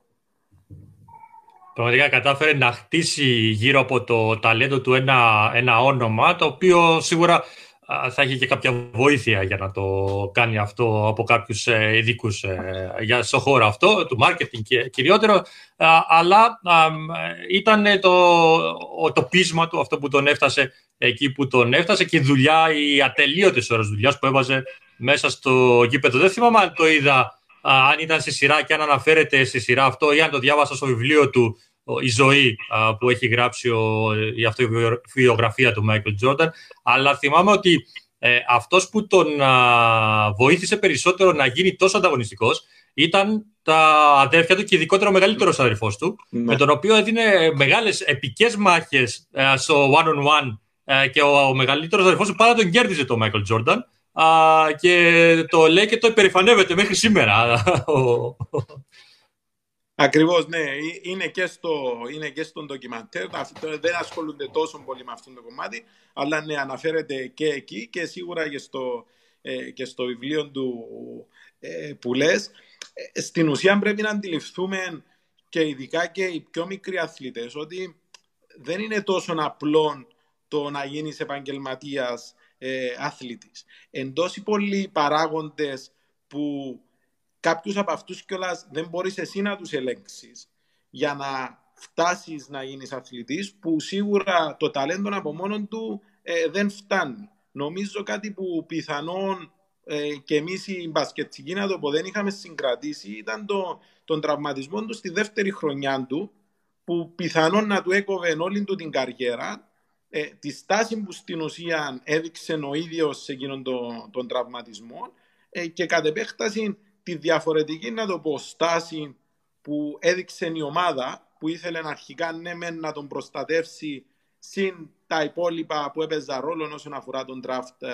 Πραγματικά κατάφερε να χτίσει γύρω από το ταλέντο του ένα όνομα, το οποίο σίγουρα θα έχει και κάποια βοήθεια για να το κάνει αυτό από κάποιους ειδικούς στον χώρο αυτό, του marketing κυριότερο, αλλά ήταν το πείσμα του αυτό που τον έφτασε εκεί που τον έφτασε, και η δουλειά, οι ατελείωτες ώρες δουλειάς που έβαζε μέσα στο γήπεδο. Δεν θυμάμαι αν το είδα, αν ήταν στη σειρά και αν αναφέρεται στη σειρά αυτό, ή αν το διάβασα στο βιβλίο του, η ζωή που έχει γράψει η αυτοβιογραφία του Μάικλ Τζόρνταν, αλλά θυμάμαι ότι αυτός που τον βοήθησε περισσότερο να γίνει τόσο ανταγωνιστικός ήταν τα αδέρφια του, και ειδικότερα ο μεγαλύτερος αδερφός του, με τον οποίο έδινε μεγάλες επικές μάχες στο one-on-one, και ο μεγαλύτερος αδερφός του πάντα τον κέρδιζε τον Μάικλ Τζόρνταν, και το λέει και το υπερηφανεύεται μέχρι σήμερα. Ακριβώς, ναι. Είναι και στον ντοκιμαντέρ. Δεν ασχολούνται τόσο πολύ με αυτό το κομμάτι, αλλά ναι, αναφέρεται και εκεί, και σίγουρα και στο βιβλίο του που λες. Στην ουσία πρέπει να αντιληφθούμε, και ειδικά και οι πιο μικροί αθλητές, ότι δεν είναι τόσο απλό το να γίνεις επαγγελματίας αθλητής. Εντός οι πολλοί παράγοντες που κάποιους από αυτούς κιόλας δεν μπορείς εσύ να τους ελέγξεις για να φτάσεις να γίνεις αθλητής, που σίγουρα το ταλέντο από μόνον του δεν φτάνει. Νομίζω κάτι που πιθανόν και εμείς οι μπασκετσικοί που δεν είχαμε συγκρατήσει ήταν τον τραυματισμό του στη δεύτερη χρονιά του, που πιθανόν να του έκοβε όλη του την καριέρα. Τη στάση που στην ουσία έδειξε ο ίδιος σε εκείνον τον τραυματισμό, και κατ' επέκταση τη διαφορετική, να το πω, στάση που έδειξε η ομάδα, που ήθελε αρχικά να τον προστατεύσει, συν τα υπόλοιπα που έπαιζαν ρόλο όσον αφορά τον draft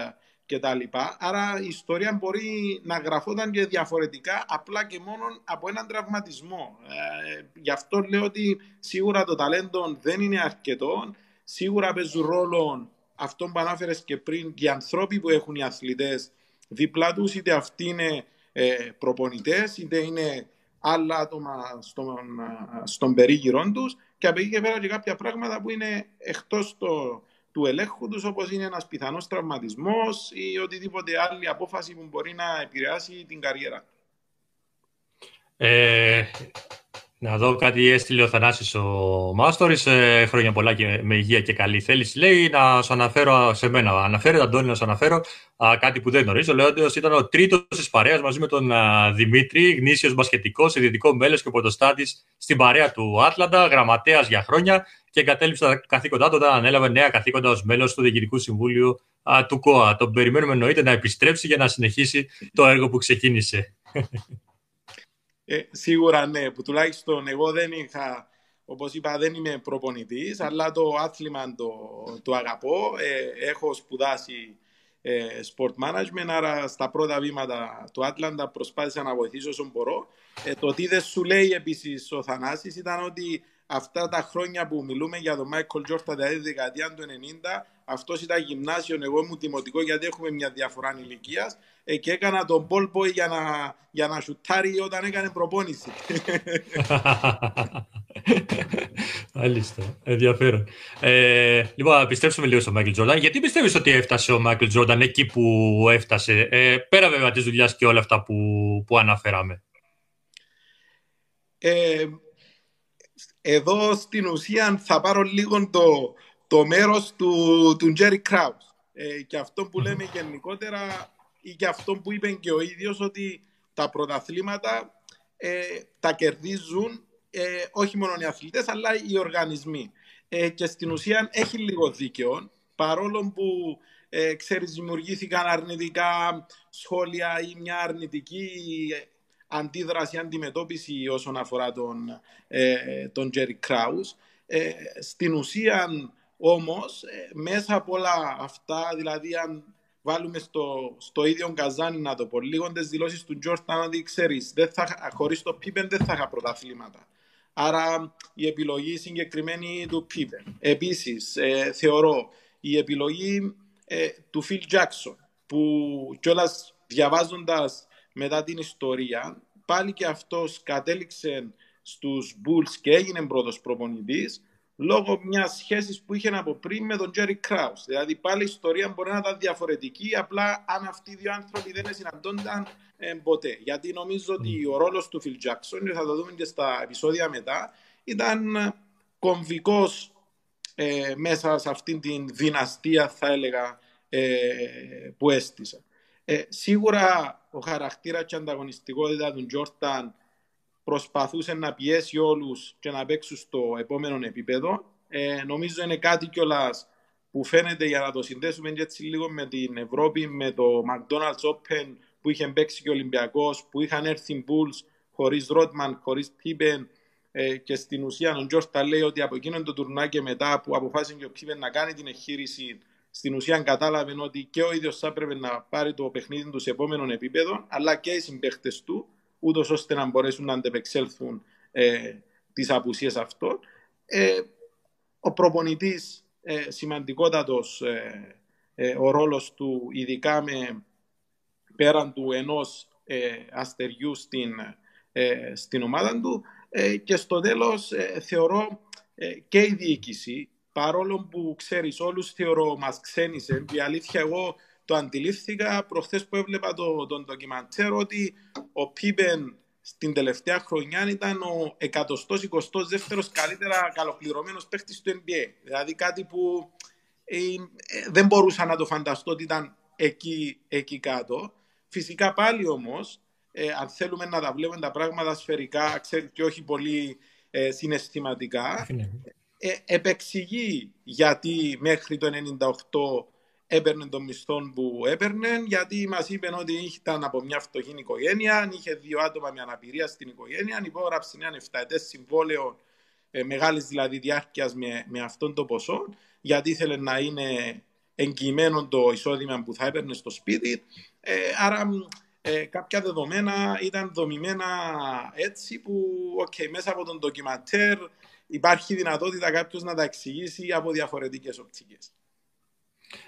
κτλ. Άρα η ιστορία μπορεί να γραφόταν και διαφορετικά, απλά και μόνο από έναν τραυματισμό. Γι' αυτό λέω ότι σίγουρα το ταλέντο δεν είναι αρκετό, σίγουρα παίζουν ρόλο αυτό που ανάφερες και πριν, οι ανθρώποι που έχουν οι αθλητές δίπλα τους, είτε αυτοί είναι προπονητές, είτε είναι άλλα άτομα στον περίγυρό τους, και από εκεί και πέρα και κάποια πράγματα που είναι εκτός του ελέγχου τους, όπως είναι ένας πιθανός τραυματισμός ή οτιδήποτε άλλη απόφαση που μπορεί να επηρεάσει την καριέρα. Να δω κάτι έστειλε ο Θανάσης ο Μάστορης. Χρόνια πολλά και με υγεία και καλή θέληση. Λέει να σου αναφέρω σε μένα. Αναφέρεται, Αντώνη, να σου αναφέρω κάτι που δεν γνωρίζω. Λεόντιος ήταν ο τρίτος της παρέας μαζί με τον Δημήτρη, γνήσιος μπασκετικός, ιδιωτικό μέλος και πρωτοστάτης στην παρέα του Άτλαντα, γραμματέας για χρόνια, και εγκατέλειψε τα καθήκοντά του όταν ανέλαβε νέα καθήκοντα ως μέλος του Διοικητικού Συμβούλου του ΚΟΑ. Τον περιμένουμε εννοείται να επιστρέψει για να συνεχίσει το έργο που ξεκίνησε. Σίγουρα ναι, που τουλάχιστον εγώ δεν είχα, όπως είπα, δεν είμαι προπονητής, αλλά το άθλημα το αγαπώ. Έχω σπουδάσει sport management, άρα στα πρώτα βήματα του Άτλαντα προσπάθησα να βοηθήσω όσο μπορώ. Το τι δεν σου λέει επίσης ο Θανάσης ήταν ότι αυτά τα χρόνια που μιλούμε για τον Michael Jordan, δηλαδή τη δεκαετία του 90, αυτός ήταν γυμνάσιον, εγώ ήμουν δημοτικό, γιατί έχουμε μια διαφορά ηλικίας, και έκανα τον ball boy για να σουτάρει όταν έκανε προπόνηση. Μάλιστα, ενδιαφέρον. Λοιπόν, πιστέψουμε λίγο στον Michael Jordan. Γιατί πιστεύεις ότι έφτασε ο Michael Jordan εκεί που έφτασε, πέρα βέβαια της δουλειάς και όλα αυτά που αναφέραμε? Εδώ στην ουσία θα πάρω λίγο το μέρος του Jerry Krause, και αυτό που λέμε γενικότερα, ή και αυτό που είπε και ο ίδιος, ότι τα πρωταθλήματα τα κερδίζουν όχι μόνο οι αθλητές αλλά οι οργανισμοί, και στην ουσία έχει λίγο δίκαιο, παρόλο που ξέρεις, δημιουργήθηκαν αρνητικά σχόλια ή μια αρνητική αντίδραση, αντιμετώπιση όσον αφορά τον Jerry Krause. Στην ουσία όμως, μέσα από όλα αυτά, δηλαδή αν βάλουμε στο ίδιο καζάνι, να το πω λίγο, τις δηλώσεις του Jordan, ότι ξέρεις, χωρίς το Pippen δεν θα είχα πρωταθλήματα. Άρα η επιλογή συγκεκριμένη του Pippen. Επίσης θεωρώ η επιλογή του Phil Jackson, που κιόλας διαβάζοντας μετά την ιστορία, πάλι και αυτός κατέληξε στους Bulls και έγινε πρώτος προπονητής λόγω μιας σχέσης που είχε από πριν με τον Jerry Krause. Δηλαδή πάλι η ιστορία μπορεί να ήταν διαφορετική, απλά αν αυτοί οι δύο άνθρωποι δεν συναντώνταν ποτέ. Γιατί νομίζω ότι ο ρόλος του Phil Jackson, θα το δούμε και στα επεισόδια μετά, ήταν κομβικός μέσα σε αυτήν την δυναστεία, θα έλεγα, που έστησε. Σίγουρα ο χαρακτήρας και ανταγωνιστικότητα του Jordan προσπαθούσε να πιέσει όλους και να παίξουν στο επόμενο επίπεδο. Νομίζω είναι κάτι κιόλας που φαίνεται, για να το συνδέσουμε και έτσι λίγο με την Ευρώπη, με το McDonald's Open που είχε παίξει και ο Ολυμπιακός, που είχαν έρθει Bulls χωρίς Rodman, χωρίς Pippen, και στην ουσία ο Jordan λέει ότι από εκείνον το τουρνά και μετά που αποφάσισε και ο Pippen να κάνει την εγχείρηση, στην ουσία κατάλαβε ότι και ο ίδιος θα έπρεπε να πάρει το παιχνίδι του σε επόμενο επίπεδο, αλλά και οι συμπαίχτες του, ούτως ώστε να μπορέσουν να αντεπεξέλθουν τις απουσίες αυτών. Ο προπονητής, σημαντικότατος ο ρόλος του, ειδικά πέραν του ενός αστεριού στην ομάδα του. Και στο τέλος θεωρώ και η διοίκηση, παρόλο που ξέρεις, όλους θεωρώ μας ξένησε. Η αλήθεια, εγώ το αντιλήφθηκα προχθές που έβλεπα τον ντοκιμαντέρ, ότι ο Pippen στην τελευταία χρονιά ήταν ο 122ος καλύτερα καλοπληρωμένος παίχτης του NBA. Δηλαδή κάτι που δεν μπορούσα να το φανταστώ ότι ήταν εκεί κάτω. Φυσικά πάλι όμως, αν θέλουμε να τα βλέπουμε τα πράγματα σφαιρικά, ξέρεις, και όχι πολύ συναισθηματικά, επεξηγεί γιατί μέχρι το 1998 έπαιρνε τον μισθό που έπαιρνε, γιατί μας είπαν ότι ήταν από μια φτωχή οικογένεια, είχε δύο άτομα με αναπηρία στην οικογένεια, υπόγραψε έναν 7ετές συμβόλαιο μεγάλης δηλαδή διάρκειας με αυτόν το ποσό, γιατί ήθελε να είναι εγγυημένο το εισόδημα που θα έπαιρνε στο σπίτι. Άρα κάποια δεδομένα ήταν δομημένα έτσι που μέσα από τον ντοκιματέρ υπάρχει δυνατότητα κάποιος να τα εξηγήσει από διαφορετικές οπτικές.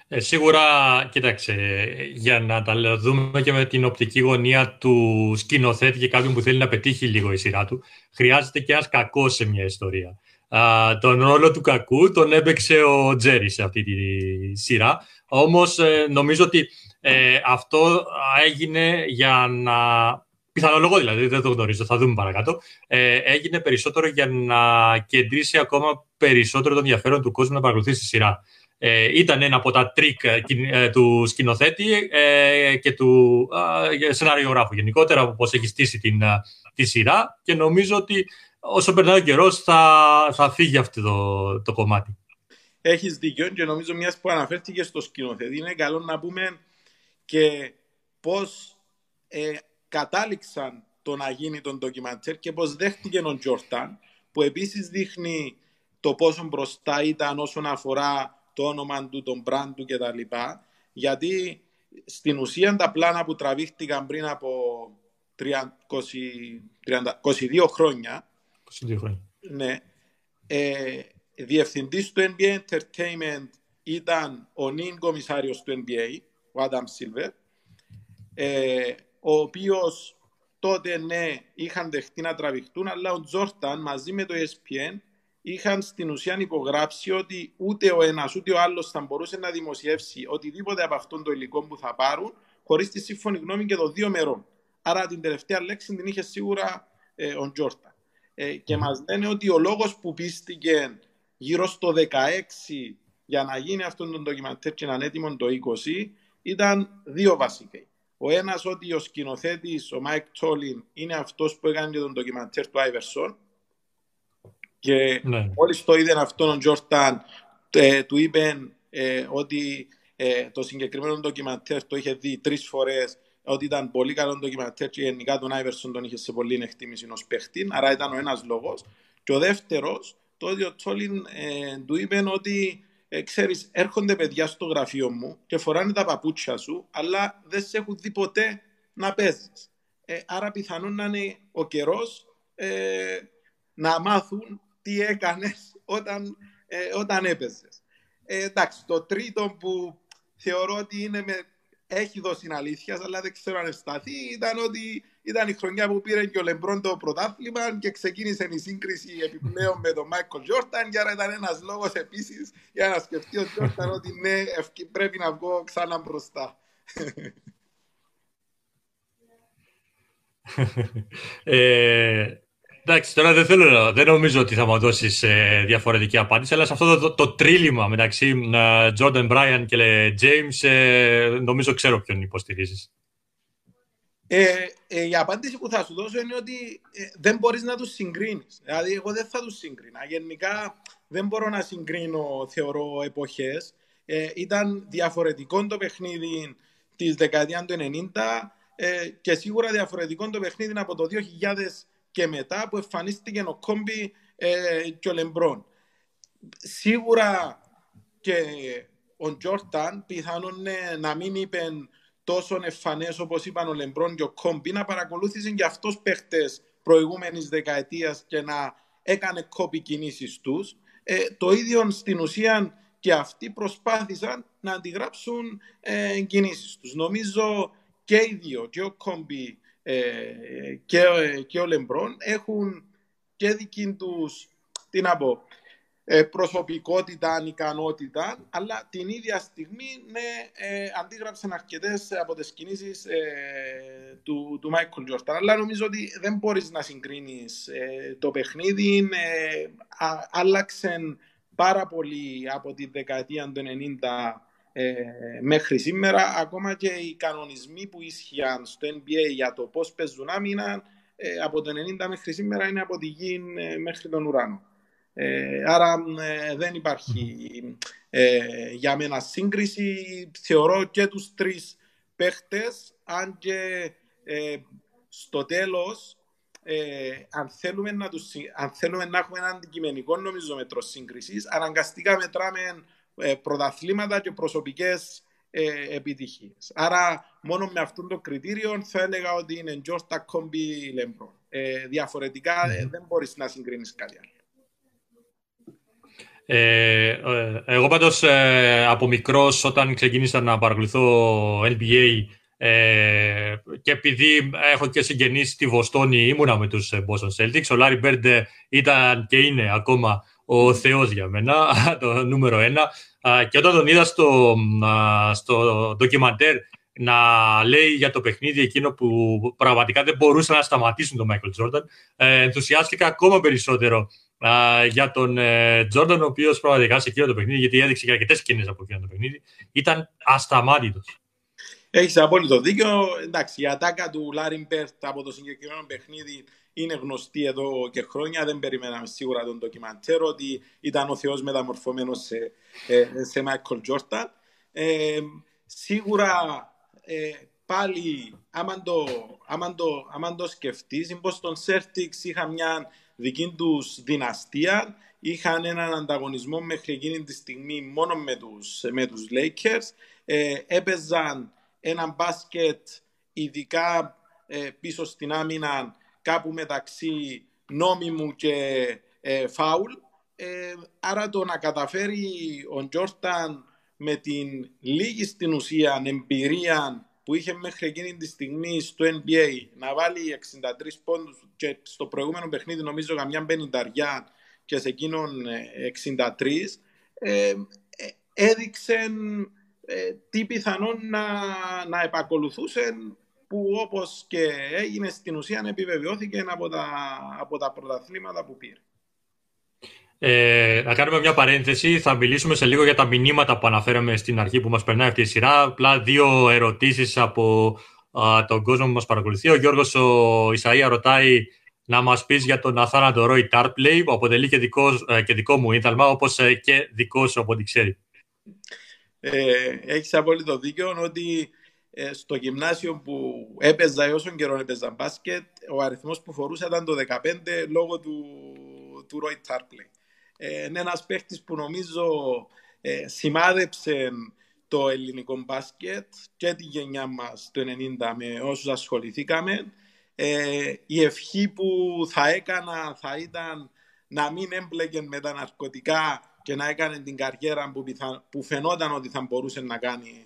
Σίγουρα, κοίταξε, για να τα δούμε και με την οπτική γωνία του σκηνοθέτη και κάποιον που θέλει να πετύχει λίγο η σειρά του, χρειάζεται και ένας κακός σε μια ιστορία. Τον ρόλο του κακού τον έπαιξε ο Τζέρι σε αυτή τη σειρά. Όμως νομίζω ότι αυτό έγινε για να... Πιθανολογώ δηλαδή, δεν το γνωρίζω, θα δούμε παρακάτω. Έγινε περισσότερο για να κεντρήσει ακόμα περισσότερο το ενδιαφέρον του κόσμου να παρακολουθήσει τη σειρά. Ήταν ένα από τα τρίκ του σκηνοθέτη και του σενάριογράφου γενικότερα, από πώς έχει στήσει τη σειρά, και νομίζω ότι όσο περνάει ο καιρός θα φύγει αυτό το κομμάτι. Έχεις δίκιο, και νομίζω μιας που αναφέρθηκε στο σκηνοθέτη, είναι καλό να πούμε και πώς κατάληξαν το να γίνει τον ντοκιμαντέρ και πώς δέχτηκε τον Τζόρνταν, που επίσης δείχνει το πόσο μπροστά ήταν όσον αφορά το όνομα του, τον brand του κτλ. Γιατί στην ουσία τα πλάνα που τραβήχτηκαν πριν από 22 χρόνια, ναι, διευθυντής του NBA Entertainment ήταν ο νυν κομισάριος του NBA, ο Άνταμ Σίλβερ, ο οποίος τότε, ναι, είχαν δεχτεί να τραβηχτούν, αλλά ο Τζόρνταν μαζί με το ESPN είχαν στην ουσία υπογράψει ότι ούτε ο ένας ούτε ο άλλος θα μπορούσε να δημοσιεύσει οτιδήποτε από αυτόν το υλικό που θα πάρουν χωρίς τη σύμφωνη γνώμη και των δύο μερών. Άρα την τελευταία λέξη την είχε σίγουρα ο Τζόρνταν. Και μας λένε ότι ο λόγος που πίστηκε γύρω στο 16 για να γίνει αυτόν τον ντοκιμαντέρ και να είναι έτοιμο το 20 ήταν δύο βασικοί. Ο ένας ότι ο σκηνοθέτης, ο Μάικ Τόλιν, είναι αυτός που έκανε τον ντοκιμαντέρ του Άιβερσον. Και ναι, όλοι το είδαν αυτόν τον Τζόρνταν, του είπαν ότι το συγκεκριμένο ντοκιμαντέρ το είχε δει 3 φορές, ότι ήταν πολύ καλό ντοκιμαντέρ και γενικά τον Άιβερσον τον είχε σε πολύ εκτίμηση ως παιχτή. Άρα ήταν ο ένας λόγος. Και ο δεύτερος, το ότι ο Τόλιν του είπε ότι ξέρεις, έρχονται παιδιά στο γραφείο μου και φοράνε τα παπούτσια σου, αλλά δεν σε έχουν δει ποτέ να παίζεις. Άρα πιθανόν να είναι ο καιρός να μάθουν τι έκανες όταν έπαιζες. Εντάξει, το τρίτο που θεωρώ ότι είναι έχει δώσει αλήθεια, αλλά δεν ξέρω αν ευσταθεί, ήταν ότι ήταν η χρονιά που πήρε και ο Λεμπρόν το πρωτάθλημα και ξεκίνησε η σύγκριση επιπλέον με τον Μάικλ Τζόρνταν, και άρα ήταν ένας λόγος επίσης για να σκεφτεί ο Τζόρνταν ότι ναι, πρέπει να βγω ξανά μπροστά. Εντάξει, τώρα δεν νομίζω ότι θα μου δώσεις διαφορετική απάντηση, αλλά σε αυτό το τρίλημα μεταξύ Jordan, Bryan και James νομίζω ξέρω ποιον υποστηρίζεις. Η απάντηση που θα σου δώσω είναι ότι δεν μπορείς να τους συγκρίνεις. Δηλαδή, εγώ δεν θα τους συγκρίνα. Γενικά, δεν μπορώ να συγκρίνω, θεωρώ, εποχές. Ήταν διαφορετικό το παιχνίδι της δεκαετίας του 90 και σίγουρα διαφορετικό το παιχνίδι από το 2000 και μετά που εμφανίστηκε ο Κόμπι και ο Λεμπρόν. Σίγουρα και ο Τζόρνταν πιθανόν να μην είπε τόσο εμφανές όπως είπαν ο Λεμπρόν και ο Κόμπι, να παρακολούθησαν και αυτός παίχτες προηγούμενης δεκαετίας και να έκανε κόπη κινήσεις τους. Το ίδιο στην ουσία και αυτοί προσπάθησαν να αντιγράψουν κινήσεις τους. Νομίζω και οι δύο, και ο Κόμπι και ο Λεμπρόν έχουν και δική τους προσωπικότητα, ικανότητα, αλλά την ίδια στιγμή αντίγραψαν αρκετές από τις κινήσεις του Μάικλ Τζόρνταν. Αλλά νομίζω ότι δεν μπορείς να συγκρίνεις το παιχνίδι. Άλλαξαν πάρα πολύ από τη δεκαετία του 90 μέχρι σήμερα. Ακόμα και οι κανονισμοί που ίσχυαν στο NBA για το πώς παίζουν άμυνα από το 90 μέχρι σήμερα είναι από τη γη μέχρι τον ουρανό. Άρα δεν υπάρχει για μένα σύγκριση. Θεωρώ και τους τρεις παίχτες, αν και στο τέλος αν θέλουμε να έχουμε ένα αντικειμενικό νομίζω μέτρο σύγκρισης, αναγκαστικά μετράμε πρωταθλήματα και προσωπικές επιτυχίες. Άρα μόνο με αυτόν το κριτήριο θα έλεγα ότι είναι Τζόρτα, Κόμπι, Λεμπρόν. Διαφορετικά δεν μπορείς να συγκρίνεις κάτι άλλο. Εγώ πάντως από μικρός όταν ξεκίνησα να παρακολουθώ NBA και επειδή έχω και συγγενείς στη Βοστόνη, ήμουνα με τους Boston Celtics, ο Larry Bird ήταν και είναι ακόμα ο θεός για μένα, το νούμερο ένα, και όταν τον είδα στο ντοκιμαντέρ να λέει για το παιχνίδι εκείνο που πραγματικά δεν μπορούσαν να σταματήσουν τον Michael Jordan, ενθουσιάστηκα ακόμα περισσότερο για τον Jordan, ο οποίος πραγματικά σε εκείνο το παιχνίδι, γιατί έδειξε και αρκετές σκηνές από εκείνο το παιχνίδι, ήταν ασταμάτητος. Έχεις απόλυτο δίκιο. Εντάξει, η ατάκα του Larry Bird από το συγκεκριμένο παιχνίδι είναι γνωστή εδώ και χρόνια. Δεν περιμέναμε σίγουρα τον ντοκιμαντέρ ότι ήταν ο Θεός μεταμορφωμένος σε Michael Jordan. Σίγουρα πάλι, άμα το σκεφτείς, οι Boston Celtics είχαν μια δική τους δυναστεία. Είχαν έναν ανταγωνισμό μέχρι εκείνη τη στιγμή μόνο με τους Lakers. Έπαιζαν ένα μπάσκετ, ειδικά πίσω στην άμυνα, κάπου μεταξύ νόμιμου και φάουλ. Άρα το να καταφέρει ο Τζόρνταν με την λίγη στην ουσία εμπειρία που είχε μέχρι εκείνη τη στιγμή στο NBA να βάλει 63 πόντους και στο προηγούμενο παιχνίδι νομίζω καμιά 50 και σε εκείνον 63, έδειξε τι πιθανόν να επακολουθούσε, που όπως και έγινε στην ουσία επιβεβαιώθηκε από τα πρωταθλήματα που πήρε. Να κάνουμε μια παρένθεση, θα μιλήσουμε σε λίγο για τα μηνύματα που αναφέραμε στην αρχή που μας περνάει αυτή η σειρά. Απλά δύο ερωτήσεις από τον κόσμο που μας παρακολουθεί. Ο Γιώργος Ισαΐα ρωτάει να μας πεις για τον αθάνατο Roy Tarpley, που αποτελεί και δικό μου ίνθαλμα, όπως και δικό σου από ό,τι ξέρει. Έχεις απόλυτο δίκιο ότι στο γυμνάσιο που έπαιζα, όσον καιρό έπαιζα μπάσκετ, ο αριθμός που φορούσα ήταν το 15 λόγω του Roy Tarpley. Είναι ένας παίχτης που νομίζω σημάδεψε το ελληνικό μπάσκετ και τη γενιά μας το 90 με όσους ασχοληθήκαμε. Η ευχή που θα έκανα θα ήταν να μην έμπλεκε με τα ναρκωτικά και να έκανε την καριέρα που φαινόταν ότι θα μπορούσε να κάνει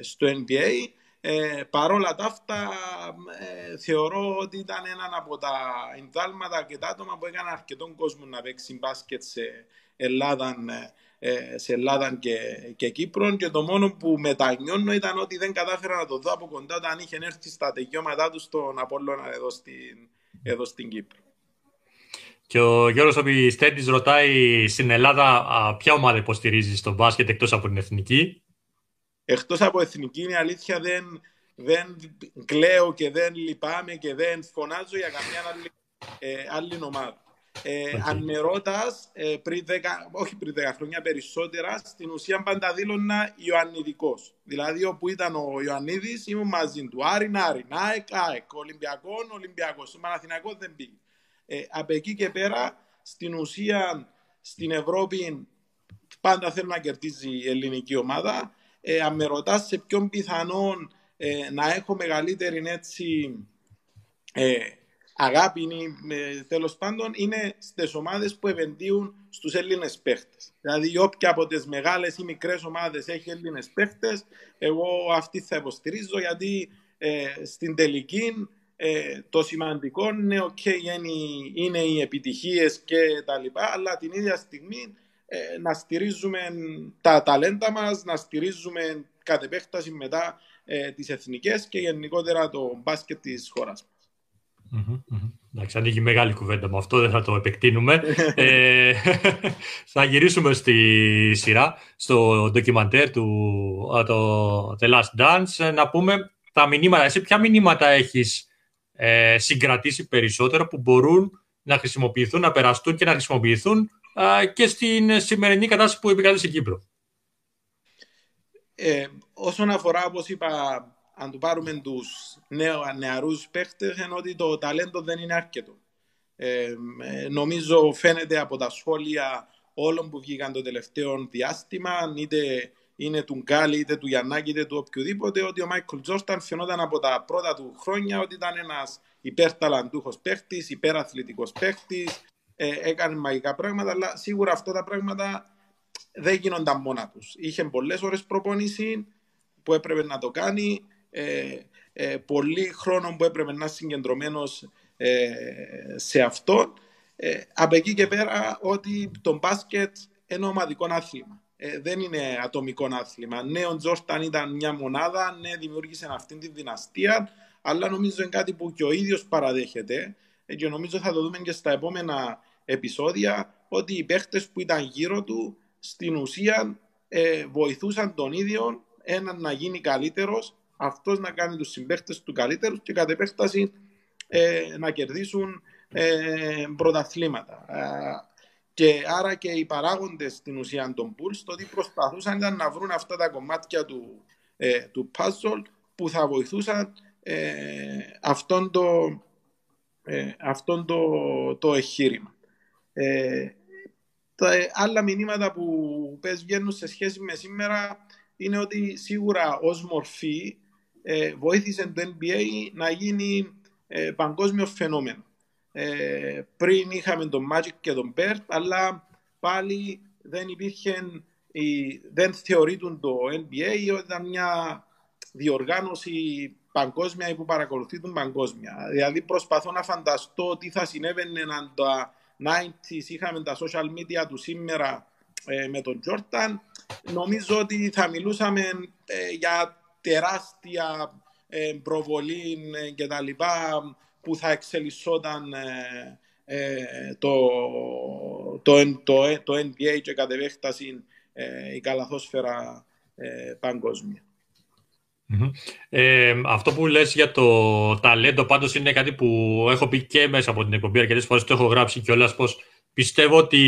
στο NBA. Παρόλα τα αυτά, θεωρώ ότι ήταν έναν από τα ενδάλματα και τα άτομα που έκαναν αρκετόν κόσμο να παίξει μπάσκετ σε Ελλάδα και Κύπρο, και το μόνο που μετανιώνω ήταν ότι δεν κατάφερα να το δω από κοντά όταν είχε έρθει στα τελειώματά του στον Απόλλωνα εδώ στην Κύπρο. Και ο Γιώργος Οπιστέντης ρωτάει, στην Ελλάδα ποια ομάδα υποστηρίζει στο μπάσκετ εκτός από την εθνική? Εκτός από εθνική, είναι αλήθεια, δεν κλαίω και δεν λυπάμαι και δεν φωνάζω για καμιά άλλη ομάδα. Αν με ρώτας, πριν 10 χρόνια περισσότερα, στην ουσία πάντα δήλωνα Ιωαννιδικός. Δηλαδή όπου ήταν ο Ιωαννίδης ήμουν μαζί του. Άριν, ΑΕΚ, Ολυμπιακός, στον Παναθηναϊκό δεν πήγε. Από εκεί και πέρα, στην ουσία στην Ευρώπη πάντα θέλω να κερδίζει η ελληνική ομάδα. Αν με ρωτάς σε ποιον πιθανόν να έχω μεγαλύτερη αγάπη, τέλος πάντων, είναι στις ομάδες που επενδύουν στους Έλληνες παίχτες. Δηλαδή όποια από τις μεγάλες ή μικρές ομάδες έχει Έλληνες παίχτες, εγώ αυτή θα υποστηρίζω, γιατί στην τελική το σημαντικό είναι, είναι οι επιτυχίες και τα λοιπά, αλλά την ίδια στιγμή να στηρίζουμε τα ταλέντα μας, να στηρίζουμε κατ' επέκταση μετά τις εθνικές και γενικότερα το μπάσκετ της χώρας μας. Εντάξει, ανοίγει μεγάλη κουβέντα με αυτό, δεν θα το επεκτείνουμε. Θα γυρίσουμε στη σειρά, στο ντοκιμαντέρ του The Last Dance, να πούμε τα μηνύματα. Εσύ ποια μηνύματα έχεις συγκρατήσει περισσότερο που μπορούν να χρησιμοποιηθούν, να περαστούν και να χρησιμοποιηθούν και στην σημερινή κατάσταση που επικρατεί στην Κύπρο? Όσον αφορά, όπως είπα, αν του πάρουμε τους νεαρούς παίχτες, ενώ ότι το ταλέντο δεν είναι αρκετό. Νομίζω φαίνεται από τα σχόλια όλων που βγήκαν το τελευταίο διάστημα, είτε είναι του Γκάλι, είτε του Γιαννάκη, είτε του οποιοδήποτε, ότι ο Μάικλ Τζόρνταν φαινόταν από τα πρώτα του χρόνια ότι ήταν ένας υπερταλαντούχος παίχτης, υπεραθλητικός παίχτης, έκανε μαγικά πράγματα, αλλά σίγουρα αυτά τα πράγματα δεν γίνονταν μόνα τους. Είχε πολλές ώρες προπόνηση που έπρεπε να το κάνει, πολύ χρόνο που έπρεπε να είναι συγκεντρωμένος σε αυτό. Από εκεί και πέρα ότι το μπάσκετ είναι ομαδικό άθλημα. Δεν είναι ατομικό άθλημα. Ναι, ο Τζόρνταν ήταν μια μονάδα, ναι, δημιούργησε αυτήν την δυναστεία, αλλά νομίζω είναι κάτι που και ο ίδιος παραδέχεται και νομίζω θα το δούμε και στα επόμενα επεισόδια, ότι οι παίχτες που ήταν γύρω του στην ουσία βοηθούσαν τον ίδιο έναν να γίνει καλύτερος, αυτός να κάνει τους συμπαίχτες του καλύτερους και κατ' επέκταση να κερδίσουν πρωταθλήματα. Και άρα και οι παράγοντες στην ουσία των Bulls, το ότι προσπαθούσαν ήταν να βρουν αυτά τα κομμάτια του puzzle που θα βοηθούσαν αυτόν το εγχείρημα. Τα άλλα μηνύματα που βγαίνουν σε σχέση με σήμερα είναι ότι σίγουρα ως μορφή βοήθησε το NBA να γίνει παγκόσμιο φαινόμενο. Πριν είχαμε τον Magic και τον Bird, αλλά πάλι δεν θεωρείτουν το NBA ότι ήταν μια διοργάνωση παγκόσμια ή που παρακολουθεί τον παγκόσμια. Δηλαδή προσπαθώ να φανταστώ τι θα συνέβαινε αν τα 90's είχαμε τα social media του σήμερα με τον Jordan. Νομίζω ότι θα μιλούσαμε για τεράστια προβολή και τα λοιπά που θα εξελισσόταν το NBA και κατ' επέκταση η καλαθόσφαιρα παγκόσμια. Mm-hmm. Αυτό που λες για το ταλέντο πάντως είναι κάτι που έχω πει και μέσα από την εκπομπή αρκετές φορές, το έχω γράψει κιόλας, πως πιστεύω ότι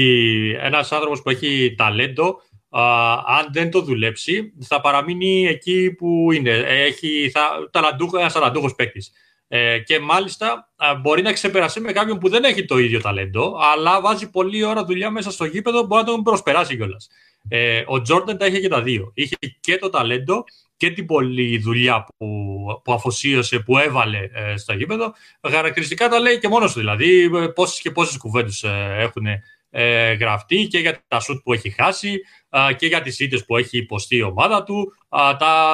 ένας άνθρωπος που έχει ταλέντο, αν δεν το δουλέψει, θα παραμείνει εκεί που είναι. Ένας ταλαντούχος παίκτης. Και μάλιστα μπορεί να ξεπεραστεί με κάποιον που δεν έχει το ίδιο ταλέντο, αλλά βάζει πολλή ώρα δουλειά μέσα στο γήπεδο, μπορεί να τον προσπεράσει κιόλας. Ο Τζόρνταν τα είχε και τα δύο. Είχε και το ταλέντο και την πολλή δουλειά που αφοσίωσε, που έβαλε στο γήπεδο. Χαρακτηριστικά τα λέει και μόνος του. Δηλαδή, πόσες και πόσες κουβέντες έχουν γραφτεί και για τα σουτ που έχει χάσει και για τις ήττες που έχει υποστεί η ομάδα του.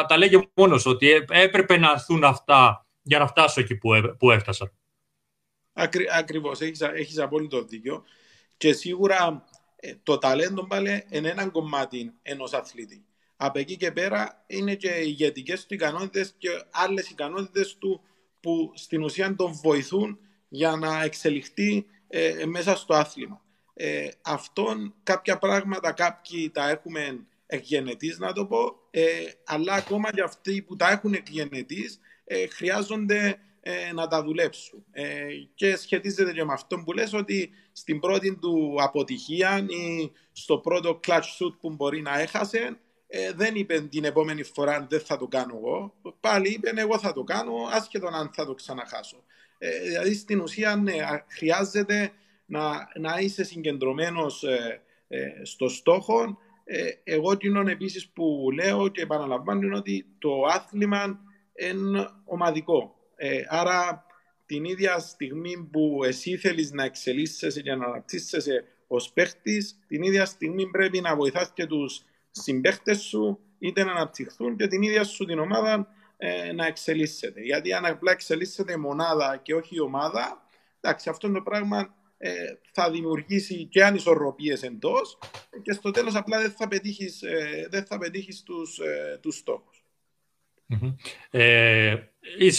Τα λέει και μόνος ότι έπρεπε να έρθουν αυτά για να φτάσω εκεί που έφτασα. Ακριβώς, έχεις απόλυτο δίκιο. Και σίγουρα το ταλέντο πάλι είναι ένα κομμάτι ενός αθλητή. Από εκεί και πέρα είναι και οι ηγετικές του ικανότητες και άλλες ικανότητες του που στην ουσία τον βοηθούν για να εξελιχθεί μέσα στο άθλημα. Αυτόν κάποια πράγματα κάποιοι τα έχουμε εκγενετής, να το πω, αλλά ακόμα και αυτοί που τα έχουν εκγενετής χρειάζονται να τα δουλέψουν. Και σχετίζεται και με αυτό που λες, ότι στην πρώτη του αποτυχία ή στο πρώτο clutch shoot που μπορεί να έχασε, δεν είπε την επόμενη φορά δεν θα το κάνω εγώ. Πάλι είπε εγώ θα το κάνω άσχετο αν θα το ξαναχάσω. Δηλαδή στην ουσία ναι, χρειάζεται να είσαι συγκεντρωμένος στο στόχο. Εγώ κοινών επίσης που λέω και επαναλαμβάνω είναι ότι το άθλημα είναι ομαδικό. Άρα την ίδια στιγμή που εσύ θέλεις να εξελίσσεσαι και να αναπτύσσεσαι ως παίχτης, την ίδια στιγμή πρέπει να βοηθάς και τους συμπαίχτες σου είτε να αναπτυχθούν και την ίδια σου την ομάδα να εξελίσσεται. Γιατί αν απλά εξελίσσεται η μονάδα και όχι η ομάδα, εντάξει, αυτό το πράγμα θα δημιουργήσει και ανισορροπίες εντός και στο τέλος απλά δεν θα πετύχεις τους στόχους. Mm-hmm.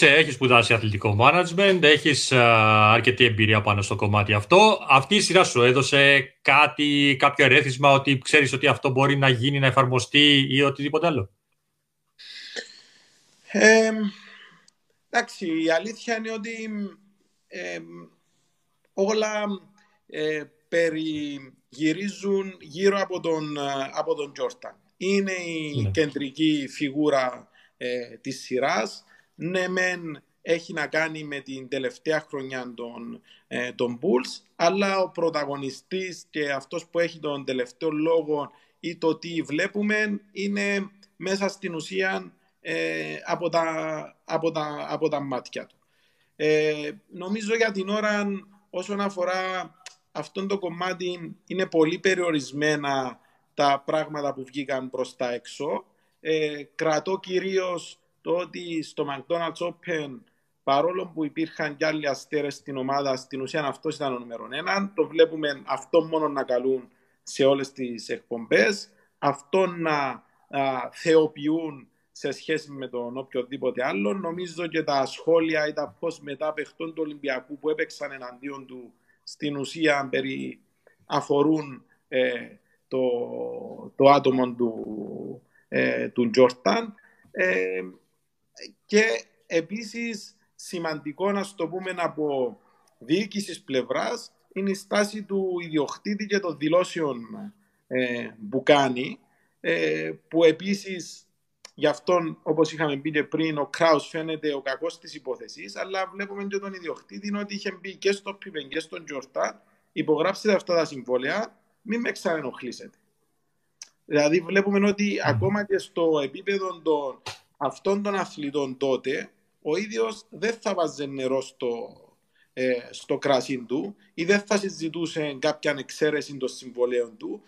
Έχεις σπουδάσει αθλητικό management, έχεις αρκετή εμπειρία πάνω στο κομμάτι αυτό. Αυτή η σειρά σου έδωσε κάποιο ερέθισμα ότι ξέρεις ότι αυτό μπορεί να γίνει, να εφαρμοστεί ή οτιδήποτε άλλο? Εντάξει, η αλήθεια είναι ότι όλα περιγυρίζουν γύρω από τον Τζόρνταν. Είναι η κεντρική φιγούρα της σειράς. Ναι, μεν έχει να κάνει με την τελευταία χρονιά των Bulls, αλλά ο πρωταγωνιστής και αυτός που έχει τον τελευταίο λόγο ή το τι βλέπουμε είναι μέσα στην ουσία από τα μάτια του. Νομίζω για την ώρα όσον αφορά αυτό το κομμάτι είναι πολύ περιορισμένα τα πράγματα που βγήκαν προς τα έξω. Κρατώ κυρίως το ότι στο McDonald's Open, παρόλο που υπήρχαν κι άλλοι αστέρες στην ομάδα, στην ουσία αυτός ήταν ο νούμερο 1. Το βλέπουμε αυτό μόνο να καλούν σε όλες τις εκπομπές, αυτό να θεοποιούν σε σχέση με τον οποιοδήποτε άλλο. Νομίζω και τα σχόλια ή τα πώς μετά παιχτών του Ολυμπιακού που έπαιξαν εναντίον του στην ουσία αφορούν το άτομο του Jordan. Και επίσης σημαντικό να το πούμε από διοίκησης πλευράς είναι η στάση του ιδιοκτήτη και των δηλώσεων που κάνει, που επίσης γι' αυτόν, όπως είχαμε πει και πριν, ο Κράους φαίνεται ο κακός της υπόθεσης, αλλά βλέπουμε και τον ιδιοκτήτη ότι είχε μπει και στο Pippen και στον Jordan, υπογράψτε αυτά τα συμβόλαια, μην με ξανενοχλήσετε. Δηλαδή βλέπουμε ότι ακόμα και στο επίπεδο των αυτών των αθλητών τότε, ο ίδιος δεν θα βάζει νερό στο κρασί του ή δεν θα συζητούσε κάποια εξαίρεση των συμβολέων του,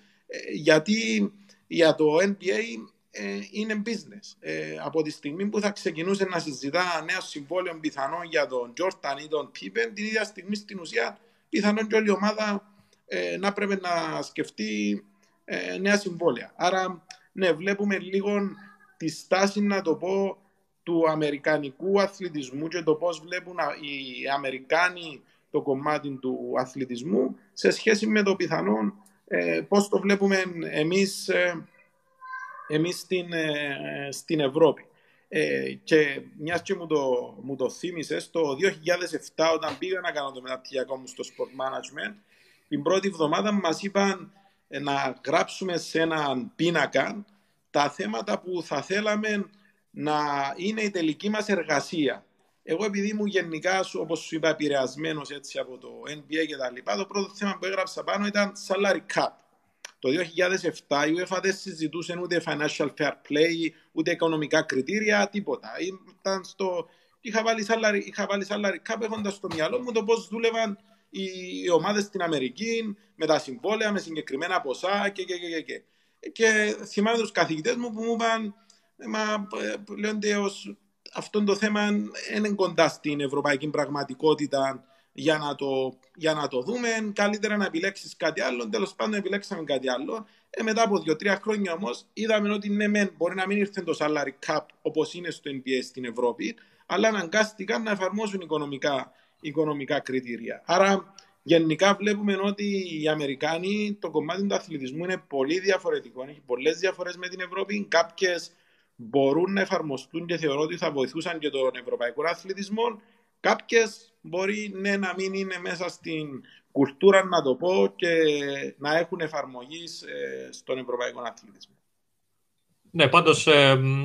γιατί για το NBA είναι business. Από τη στιγμή που θα ξεκινούσε να συζητά νέο συμβόλαιο πιθανόν για τον Jordan ή τον Pippen, την ίδια στιγμή στην ουσία πιθανόν και όλη η ομάδα να πρέπει να σκεφτεί νέα συμβόλαια. Άρα ναι, βλέπουμε λίγο τη στάση, να το πω, του αμερικανικού αθλητισμού και το πώς βλέπουν οι Αμερικάνοι το κομμάτι του αθλητισμού σε σχέση με το πιθανόν πώς το βλέπουμε εμείς στην Ευρώπη. Και μιας και μου το θύμισες, το 2007 όταν πήγα να κάνω το μεταπτυχιακό μου στο Sport Management, την πρώτη εβδομάδα μας είπαν να γράψουμε σε έναν πίνακα τα θέματα που θα θέλαμε να είναι η τελική μας εργασία. Εγώ επειδή μου γενικά, όπως σου είπα, επηρεασμένος έτσι από το NBA και τα λοιπά, το πρώτο θέμα που έγραψα πάνω ήταν salary cap. Το 2007 η UEFA δεν συζητούσε ούτε financial fair play, ούτε οικονομικά κριτήρια, τίποτα. Είχα βάλει salary cap έχοντας στο μυαλό μου το πώς δούλευαν οι ομάδες στην Αμερική, με τα συμβόλαια, με συγκεκριμένα ποσά και. Και θυμάμαι τους καθηγητές μου που μου είπαν, μα λέγονται ως αυτό το θέμα είναι κοντά στην ευρωπαϊκή πραγματικότητα για να το δούμε, καλύτερα να επιλέξεις κάτι άλλο. Τέλος πάντων επιλέξαμε κάτι άλλο. Μετά από 2-3 χρόνια όμως είδαμε ότι ναι μεν, μπορεί να μην ήρθε το salary cap όπως είναι στο NBA στην Ευρώπη, αλλά αναγκάστηκαν να εφαρμόσουν οικονομικά κριτήρια. Άρα γενικά βλέπουμε ότι οι Αμερικάνοι το κομμάτι του αθλητισμού είναι πολύ διαφορετικό. Έχει πολλές διαφορές με την Ευρώπη. Κάποιες μπορούν να εφαρμοστούν και θεωρώ ότι θα βοηθούσαν και τον ευρωπαϊκό αθλητισμό. Κάποιες μπορεί να μην είναι μέσα στην κουλτούρα, να το πω, και να έχουν εφαρμογή στον ευρωπαϊκό αθλητισμό. Ναι, πάντως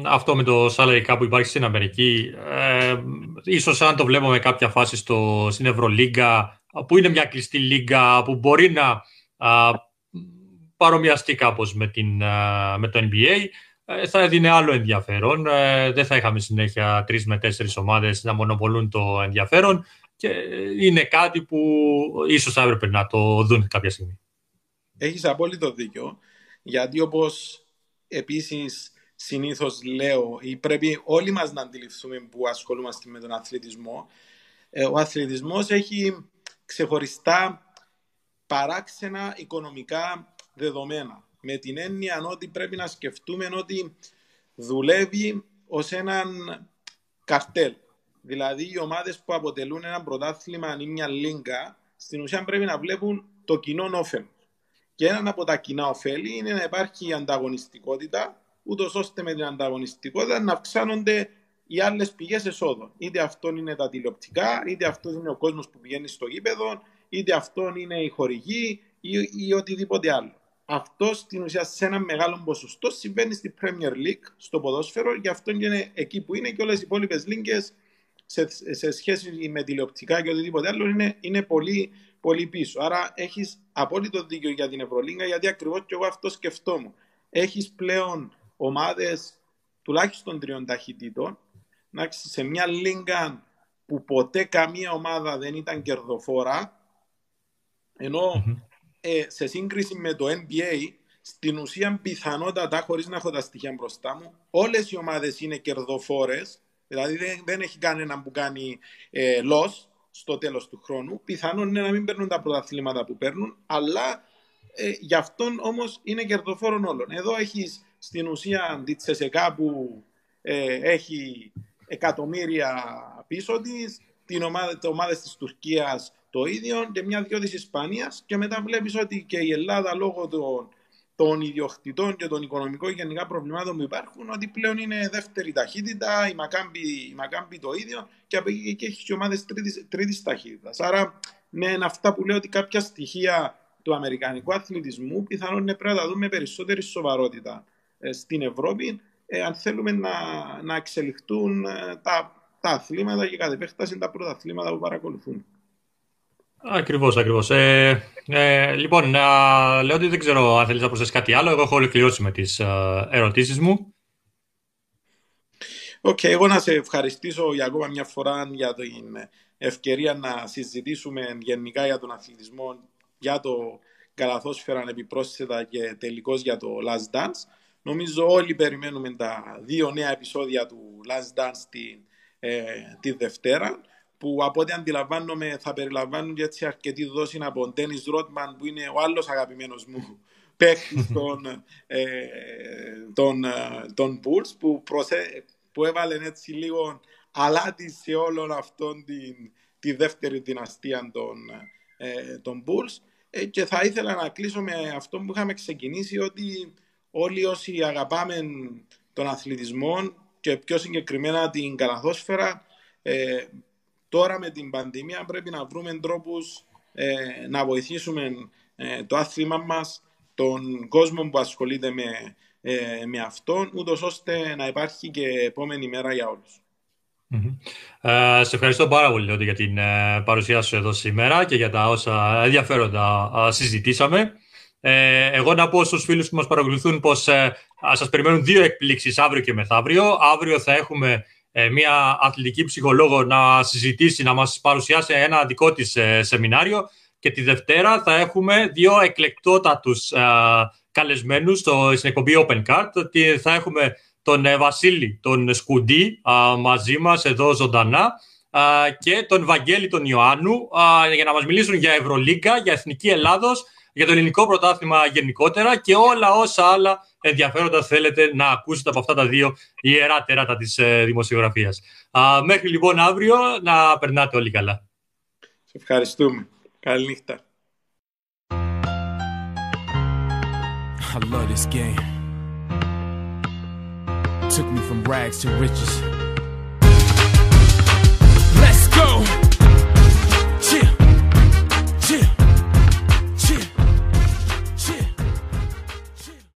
αυτό με το salary cap που υπάρχει στην Αμερική, ίσως αν το βλέπουμε κάποια φάση στην Ευρωλίγκα, που είναι μια κλειστή λίγα που μπορεί να παρομοιαστεί κάπως με το NBA, θα έδινε άλλο ενδιαφέρον. Δεν θα είχαμε συνέχεια 3 με 4 ομάδες να μονοπολούν το ενδιαφέρον και είναι κάτι που ίσως θα έπρεπε να το δουν κάποια στιγμή. Έχεις απόλυτο δίκιο, γιατί όπως επίσης συνήθως λέω, πρέπει όλοι μας να αντιληφθούμε που ασχολούμαστε με τον αθλητισμό. Ο αθλητισμός έχει ξεχωριστά παράξενα οικονομικά δεδομένα, με την έννοια ότι πρέπει να σκεφτούμε ότι δουλεύει ως έναν καρτέλ. Δηλαδή οι ομάδες που αποτελούν ένα πρωτάθλημα ή μια λίγκα στην ουσία πρέπει να βλέπουν το κοινό όφελο. Και έναν από τα κοινά ωφέλη είναι να υπάρχει ανταγωνιστικότητα, ούτως ώστε με την ανταγωνιστικότητα να αυξάνονται οι άλλες πηγές εσόδων. Είτε αυτό είναι τα τηλεοπτικά, είτε αυτό είναι ο κόσμος που πηγαίνει στο γήπεδο, είτε αυτό είναι η χορηγή ή οτιδήποτε άλλο. Αυτό στην ουσία σε ένα μεγάλο ποσοστό συμβαίνει στη Premier League, στο ποδόσφαιρο, γι' αυτό είναι εκεί που είναι και όλες οι υπόλοιπες λίγκες σε σχέση με τηλεοπτικά και οτιδήποτε άλλο είναι πολύ, πολύ πίσω. Άρα έχεις απόλυτο δίκιο για την Ευρωλίγκα, γιατί ακριβώς και εγώ αυτό σκεφτόμουν. Έχεις πλέον ομάδες τουλάχιστον τριών ταχυτήτων σε μια λίγκα που ποτέ καμία ομάδα δεν ήταν κερδοφόρα, ενώ σε σύγκριση με το NBA, στην ουσία πιθανότατα, χωρίς να έχω τα στοιχεία μπροστά μου, όλες οι ομάδες είναι κερδοφόρες, δηλαδή δεν έχει κανέναν που κάνει loss στο τέλος του χρόνου. Πιθανόν είναι να μην παίρνουν τα πρωταθλήματα που παίρνουν, αλλά γι' αυτόν όμως είναι κερδοφόρων όλων. Εδώ έχεις στην ουσία τη Τσεσεκά που έχει εκατομμύρια πίσω της, τις ομάδες της Τουρκίας το ίδιο και μια-δυο της Ισπανίας, και μετά βλέπεις ότι και η Ελλάδα λόγω των ιδιοκτητών και των οικονομικών γενικά προβλημάτων που υπάρχουν, ότι πλέον είναι δεύτερη ταχύτητα, η Μακάμπη το ίδιο, και από εκεί και έχει και ομάδες τρίτης ταχύτητας. Άρα ναι, είναι αυτά που λέω ότι κάποια στοιχεία του αμερικανικού αθλητισμού πιθανόν είναι πρέπει να τα δούμε περισσότερη σοβαρότητα στην Ευρώπη, αν θέλουμε να εξελιχθούν τα αθλήματα και κατ' επέκταση τα πρωταθλήματα που παρακολουθούν. Ακριβώς. Λοιπόν, λέω ότι δεν ξέρω αν θέλεις να προσθέσεις κάτι άλλο. Εγώ έχω ολοκληρώσει με τις ερωτήσεις μου. Εγώ να σε ευχαριστήσω για ακόμα μια φορά για την ευκαιρία να συζητήσουμε γενικά για τον αθλητισμό, για το καλαθόσφαιρα επιπρόσθετα και τελικώς για το Last Dance. Νομίζω όλοι περιμένουμε τα 2 νέα επεισόδια του Last Dance τη Δευτέρα, που από ό,τι αντιλαμβάνομαι θα περιλαμβάνουν και έτσι αρκετή δόση από τον Dennis Rodman, που είναι ο άλλος αγαπημένος μου παίκτης των Bulls, που έβαλε έτσι λίγο αλάτι σε όλον αυτόν τη δεύτερη δυναστεία των Bulls. Και θα ήθελα να κλείσω με αυτό που είχαμε ξεκινήσει, ότι όλοι όσοι αγαπάμε τον αθλητισμό και πιο συγκεκριμένα την καλαθόσφαιρα, τώρα με την πανδημία πρέπει να βρούμε τρόπους να βοηθήσουμε το άθλημα μας, τον κόσμο που ασχολείται με αυτόν, ούτως ώστε να υπάρχει και επόμενη μέρα για όλους. Σε ευχαριστώ πάρα πολύ, Λεόντιο, για την παρουσία σου εδώ σήμερα και για τα όσα ενδιαφέροντα συζητήσαμε. Εγώ να πω στους φίλους που μας παρακολουθούν πως σας περιμένουν 2 εκπλήξεις αύριο και μεθαύριο. Αύριο θα έχουμε μια αθλητική ψυχολόγο να συζητήσει, να μας παρουσιάσει ένα δικό της σεμινάριο, και τη Δευτέρα θα έχουμε 2 εκλεκτότατους καλεσμένους στην εκπομπή Open Card. Θα έχουμε τον Βασίλη τον Σκουντή μαζί μας εδώ ζωντανά και τον Βαγγέλη τον Ιωάννου για να μας μιλήσουν για Ευρωλίγκα, για Εθνική Ελλάδος, για το ελληνικό πρωτάθλημα γενικότερα και όλα όσα άλλα ενδιαφέροντα θέλετε να ακούσετε από αυτά τα 2 ιερά τέρατα της δημοσιογραφίας. Μέχρι λοιπόν αύριο, να περνάτε όλοι καλά. Σε ευχαριστούμε. Καλή νύχτα. I love this game. Took me from rags to riches. Let's go.